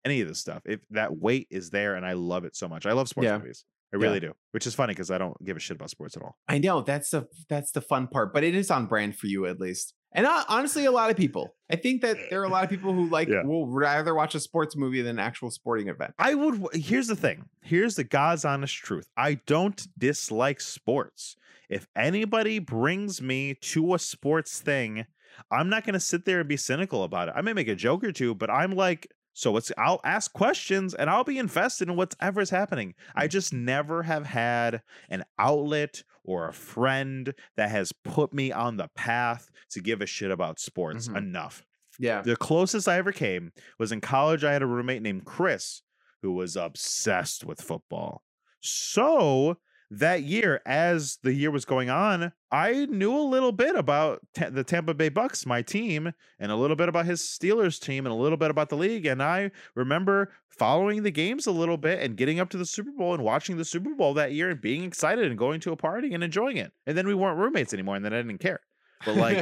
any of this stuff. If that weight is there, and I love it so much. I love sports movies. I really do, which is funny because I don't give a shit about sports at all. I know. That's the fun part, but it is on brand for you at least. And honestly, a lot of people. I think that there are a lot of people who will rather watch a sports movie than an actual sporting event. I would. Here's the thing. Here's the God's honest truth. I don't dislike sports. If anybody brings me to a sports thing, I'm not going to sit there and be cynical about it. I may make a joke or two, but I'm I'll ask questions and I'll be invested in whatever's happening. I just never have had an outlet or a friend that has put me on the path to give a shit about sports enough. Yeah. The closest I ever came was in college. I had a roommate named Chris who was obsessed with football. So that year, as the year was going on, I knew a little bit about the Tampa Bay Bucks, my team, and a little bit about his Steelers team and a little bit about the league. And I remember following the games a little bit and getting up to the Super Bowl and watching the Super Bowl that year and being excited and going to a party and enjoying it. And then we weren't roommates anymore, and then I didn't care. But like,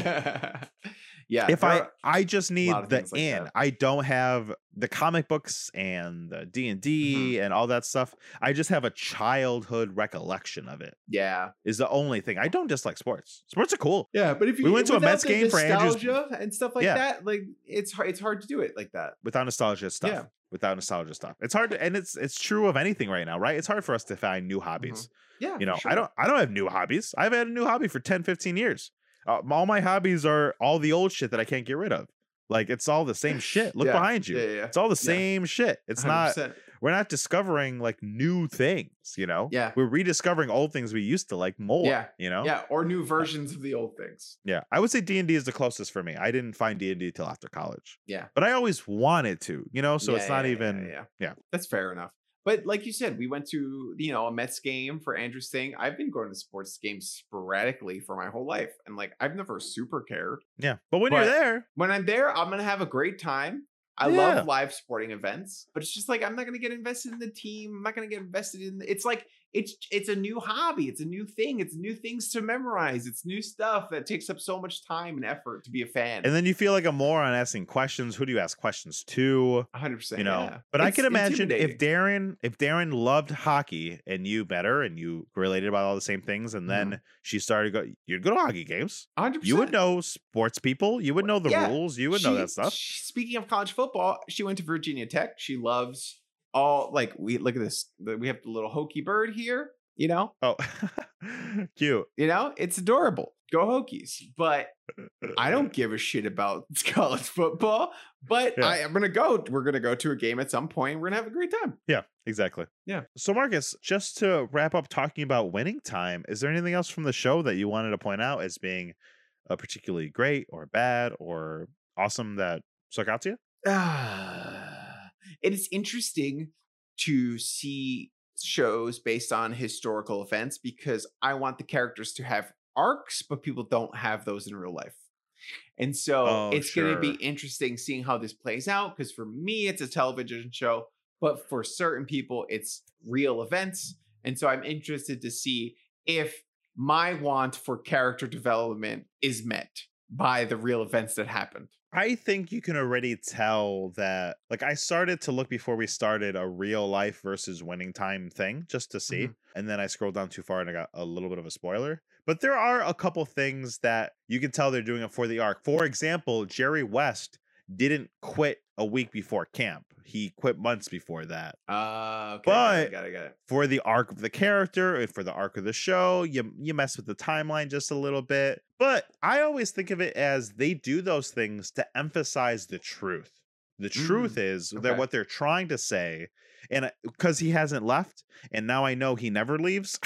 yeah, if I just need the in, I don't have the comic books and the D&D and all that stuff. I just have a childhood recollection of it. Yeah, is the only thing. I don't dislike sports. Sports are cool. Yeah, but if you went to a Mets game for nostalgia and stuff like that, like it's hard to do it like that without nostalgia stuff. Yeah, without nostalgia stuff, it's hard to, and it's true of anything right now, right? It's hard for us to find new hobbies. Yeah, you know, sure. I don't have new hobbies. I've had a new hobby for 10-15 years. All my hobbies are all the old shit that I can't get rid of. Like, it's all the same shit. Look behind you. Yeah. It's all the same shit. It's 100%. Not, we're not discovering like new things, you know? Yeah. We're rediscovering old things we used to like more, you know? Yeah. Or new versions of the old things. Yeah. I would say D&D is the closest for me. I didn't find D&D till after college. Yeah. But I always wanted to, you know? So it's not even, yeah. That's fair enough. But like you said, we went to, you know, a Mets game for Andrew's thing. I've been going to sports games sporadically for my whole life. And like, I've never super cared. Yeah. But you're there. When I'm there, I'm going to have a great time. I love live sporting events. But it's just like, I'm not going to get invested in the team. I'm not going to get invested in. It's like, it's a new hobby. It's a new thing. It's new things to memorize. It's new stuff that takes up so much time and effort to be a fan. And then you feel like a moron asking questions. Who do you ask questions to? 100%. You know, but I can imagine if Darren loved hockey and you met her and you related about all the same things, and then she started you'd go to hockey games. 100%. You would know sports people. You would know the rules. You would know that stuff. Speaking of college football, she went to Virginia Tech. She loves. All like we look at this. We have the little Hokie bird here, you know. Oh, cute. You know, it's adorable. Go Hokies! But I don't give a shit about college football. But I'm gonna go. We're gonna go to a game at some point. We're gonna have a great time. Yeah, exactly. Yeah. So Marcus, just to wrap up talking about Winning Time, is there anything else from the show that you wanted to point out as being particularly great or bad or awesome that stuck out to you? It is interesting to see shows based on historical events because I want the characters to have arcs, but people don't have those in real life. And so it's going to be interesting seeing how this plays out because for me, it's a television show, but for certain people, it's real events. And so I'm interested to see if my want for character development is met by the real events that happened. I think you can already tell that, like, I started to look before we started a real life versus Winning Time thing just to see. And then I scrolled down too far and I got a little bit of a spoiler. But there are a couple things that you can tell they're doing it for the arc. For example, Jerry West didn't quit a week before camp. He quit months before that. Okay. But got it. For the arc of the character and for the arc of the show, you mess with the timeline just a little bit. But I always think of it as they do those things to emphasize the truth. The truth is that what they're trying to say, and because he hasn't left, and now I know he never leaves.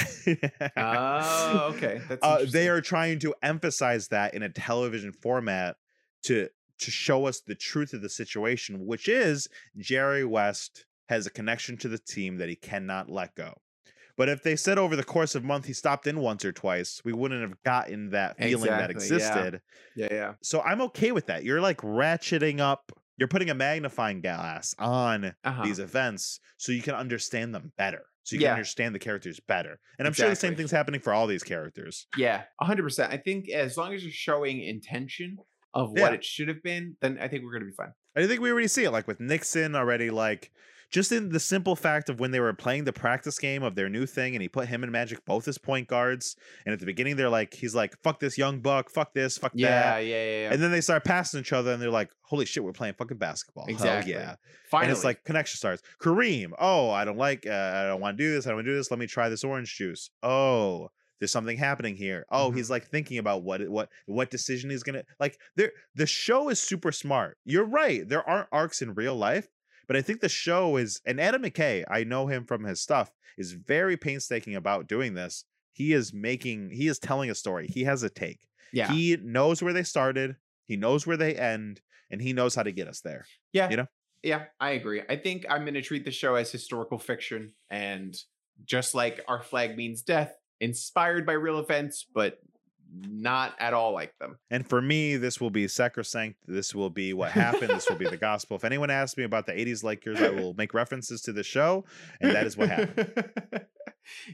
Oh, okay. That's they are trying to emphasize that in a television format to show us the truth of the situation, which is Jerry West has a connection to the team that he cannot let go. But if they said over the course of a month, he stopped in once or twice, we wouldn't have gotten that feeling that existed. Yeah. So I'm okay with that. You're like ratcheting up. You're putting a magnifying glass on these events so you can understand them better. So you can understand the characters better. And I'm sure the same thing's happening for all these characters. Yeah, 100%. I think as long as you're showing intention of what it should have been, then I think we're going to be fine. I think we already see it, like with Nixon already, like just in the simple fact of when they were playing the practice game of their new thing and he put him and Magic both as point guards. And at the beginning, they're like, he's like, fuck this young buck, fuck this, fuck that. Yeah. And then they start passing each other and they're like, holy shit, we're playing fucking basketball. Exactly. Hell yeah. Finally. And it's like connection starts. Kareem. Oh, I don't want to do this. Let me try this orange juice. Oh, there's something happening here. Oh, he's like thinking about what decision he's going to like. The show is super smart. You're right. There aren't arcs in real life, but I think the show is, and Adam McKay, I know him from his stuff, is very painstaking about doing this. He is telling a story. He has a take. Yeah. He knows where they started. He knows where they end. and he knows how to get us there. Yeah. You know? Yeah, I agree. I think I'm going to treat the show as historical fiction, and just like Our Flag Means Death, inspired by real events, but not at all like them. And for me, this will be sacrosanct. This will be what happened. This will be the gospel. If anyone asks me about the 80s Lakers, I will make references to the show, and that is what happened.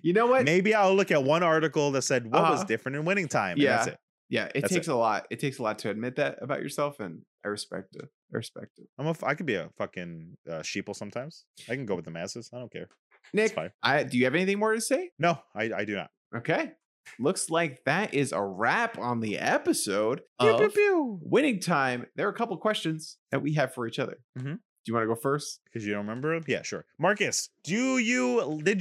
You know what? Maybe I'll look at one article that said what was different in Winning Time. Yeah. And that's it. Yeah, it takes a lot. It takes a lot to admit that about yourself, and I respect it. I respect it. I could be a fucking sheeple sometimes. I can go with the masses. I don't care. Nick, do you have anything more to say? No, I do not. Okay. Looks like that is a wrap on the episode of Winning Time. There are a couple questions that we have for each other. Mm-hmm. Do you want to go first? Because you don't remember them? Yeah, sure. Marcus, did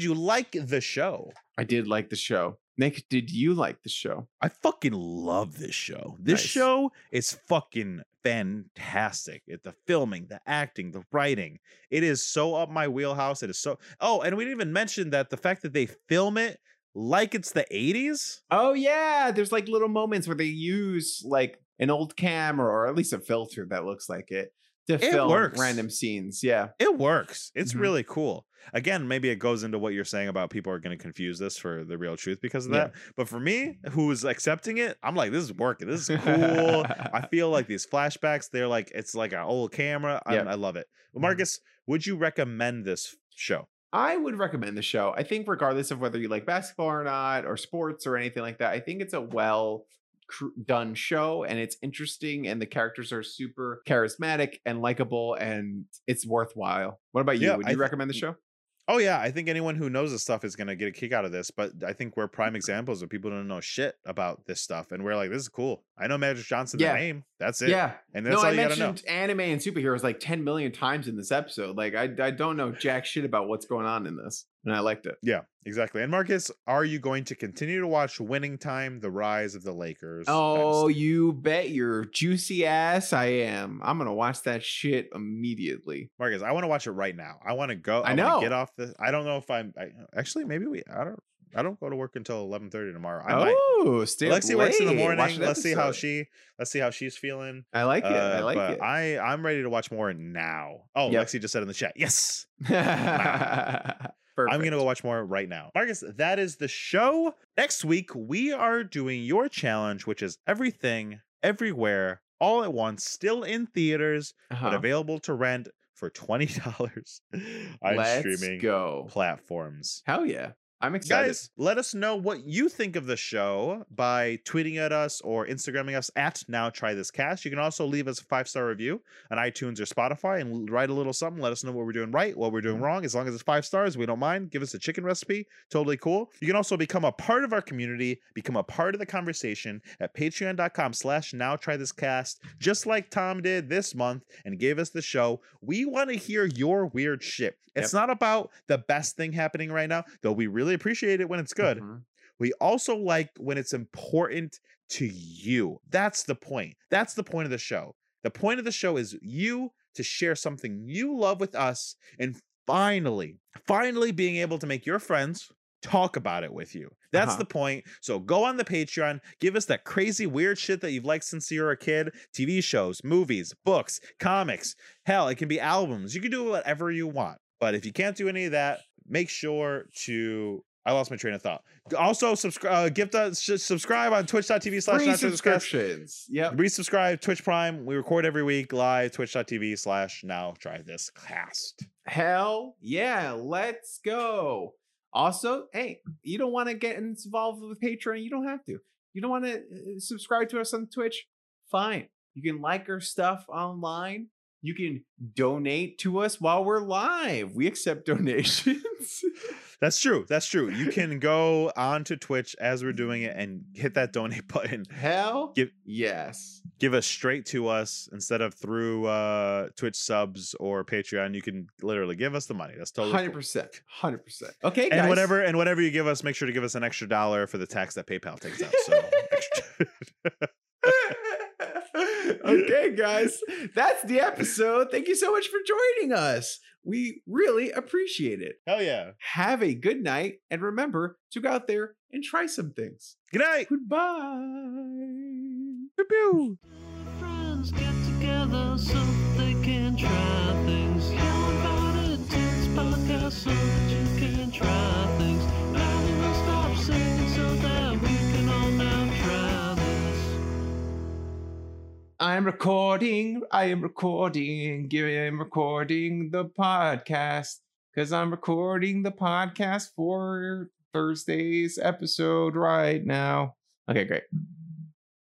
you like the show? I did like the show. Nick, did you like the show? I fucking love this show. This show is fucking fantastic. The filming, the acting, the writing. It is so up my wheelhouse. It is so... Oh, and we didn't even mention that the fact that they film it like it's the 80s. Oh, yeah. There's like little moments where they use like an old camera, or at least a filter that looks like it, to film random scenes. Yeah, it works. It's really cool. Again, maybe it goes into what you're saying about people are going to confuse this for the real truth because of that. But for me, who's accepting it, I'm like, this is working. This is cool. I feel like these flashbacks, it's like an old camera. I love it. Marcus, would you recommend this show? I would recommend the show. I think regardless of whether you like basketball or not, or sports or anything like that, I think it's a well done show, and it's interesting, and the characters are super charismatic and likable, and it's worthwhile. What about you? Would you recommend the show? Oh yeah, I think anyone who knows this stuff is going to get a kick out of this, but I think we're prime examples of people who don't know shit about this stuff, and we're like, this is cool. I know Magic Johnson the name, that's it. Yeah, and that's all you gotta know. I mentioned anime and superheroes like 10 million times in this episode. Like I don't know jack shit about what's going on in this, and I liked it. Yeah, exactly. And Marcus, are you going to continue to watch Winning Time: The Rise of the Lakers? Oh, you bet your juicy ass I am. I'm going to watch that shit immediately. Marcus, I want to watch it right now. I want to go. I know. Get off this. I don't know if I don't go to work until 11:30 tomorrow. Stay up late. Lexi works in the morning. Let's see how she's feeling. I like it. I like it. I'm ready to watch more now. Oh, yep. Lexi just said in the chat. Yes. Perfect. I'm going to go watch more right now. Marcus, that is the show. Next week, we are doing your challenge, which is Everything, Everywhere, All at Once, still in theaters, but available to rent for $20 on streaming platforms. Hell yeah. I'm excited. Guys, let us know what you think of the show by tweeting at us or Instagramming us at Now Try This Cast. You can also leave us a 5-star review on iTunes or Spotify and write a little something. Let us know what we're doing right, what we're doing wrong. As long as it's 5 stars, we don't mind. Give us a chicken recipe. Totally cool. You can also become a part of our community, become a part of the conversation at patreon.com/nowtrythiscast, just like Tom did this month and gave us the show. We want to hear your weird shit. It's not about the best thing happening right now, though we really appreciate it when it's good. We also like when it's important to you. That's the point. That's the point of the show. The point of the show is you to share something you love with us, and finally being able to make your friends talk about it with you. That's the point. So go on the Patreon, give us that crazy weird shit that you've liked since you were a kid. TV shows, movies, books, comics, hell, it can be albums. You can do whatever you want. But if you can't do any of that, make sure to... I lost my train of thought. Also, subscribe on twitch.tv/nowtrythiscast. Yep. Resubscribe, Twitch Prime. We record every week live, twitch.tv/nowtrythiscast. Hell yeah, let's go. Also, hey, you don't want to get involved with Patreon, you don't have to. You don't want to subscribe to us on Twitch? Fine. You can like our stuff online. You can donate to us while we're live. We accept donations. That's true. That's true. You can go on to Twitch as we're doing it and hit that donate button. Hell yes. Give us straight to us instead of through Twitch subs or Patreon. You can literally give us the money. That's totally 100%. Cool. 100%. Okay, guys. And whatever you give us, make sure to give us an extra $1 for the tax that PayPal takes out. So Okay, guys, that's the episode. Thank you so much for joining us. We really appreciate it. Hell yeah. Have a good night, and remember to go out there and try some things. Good night. Goodbye. Pew, pew. Friends get together. together so they can try things. How about a dance podcast so that you can try things? Now we will stop singing so that we can all now try this. I am recording the podcast, because I'm recording the podcast for Thursday's episode right now. Okay, great.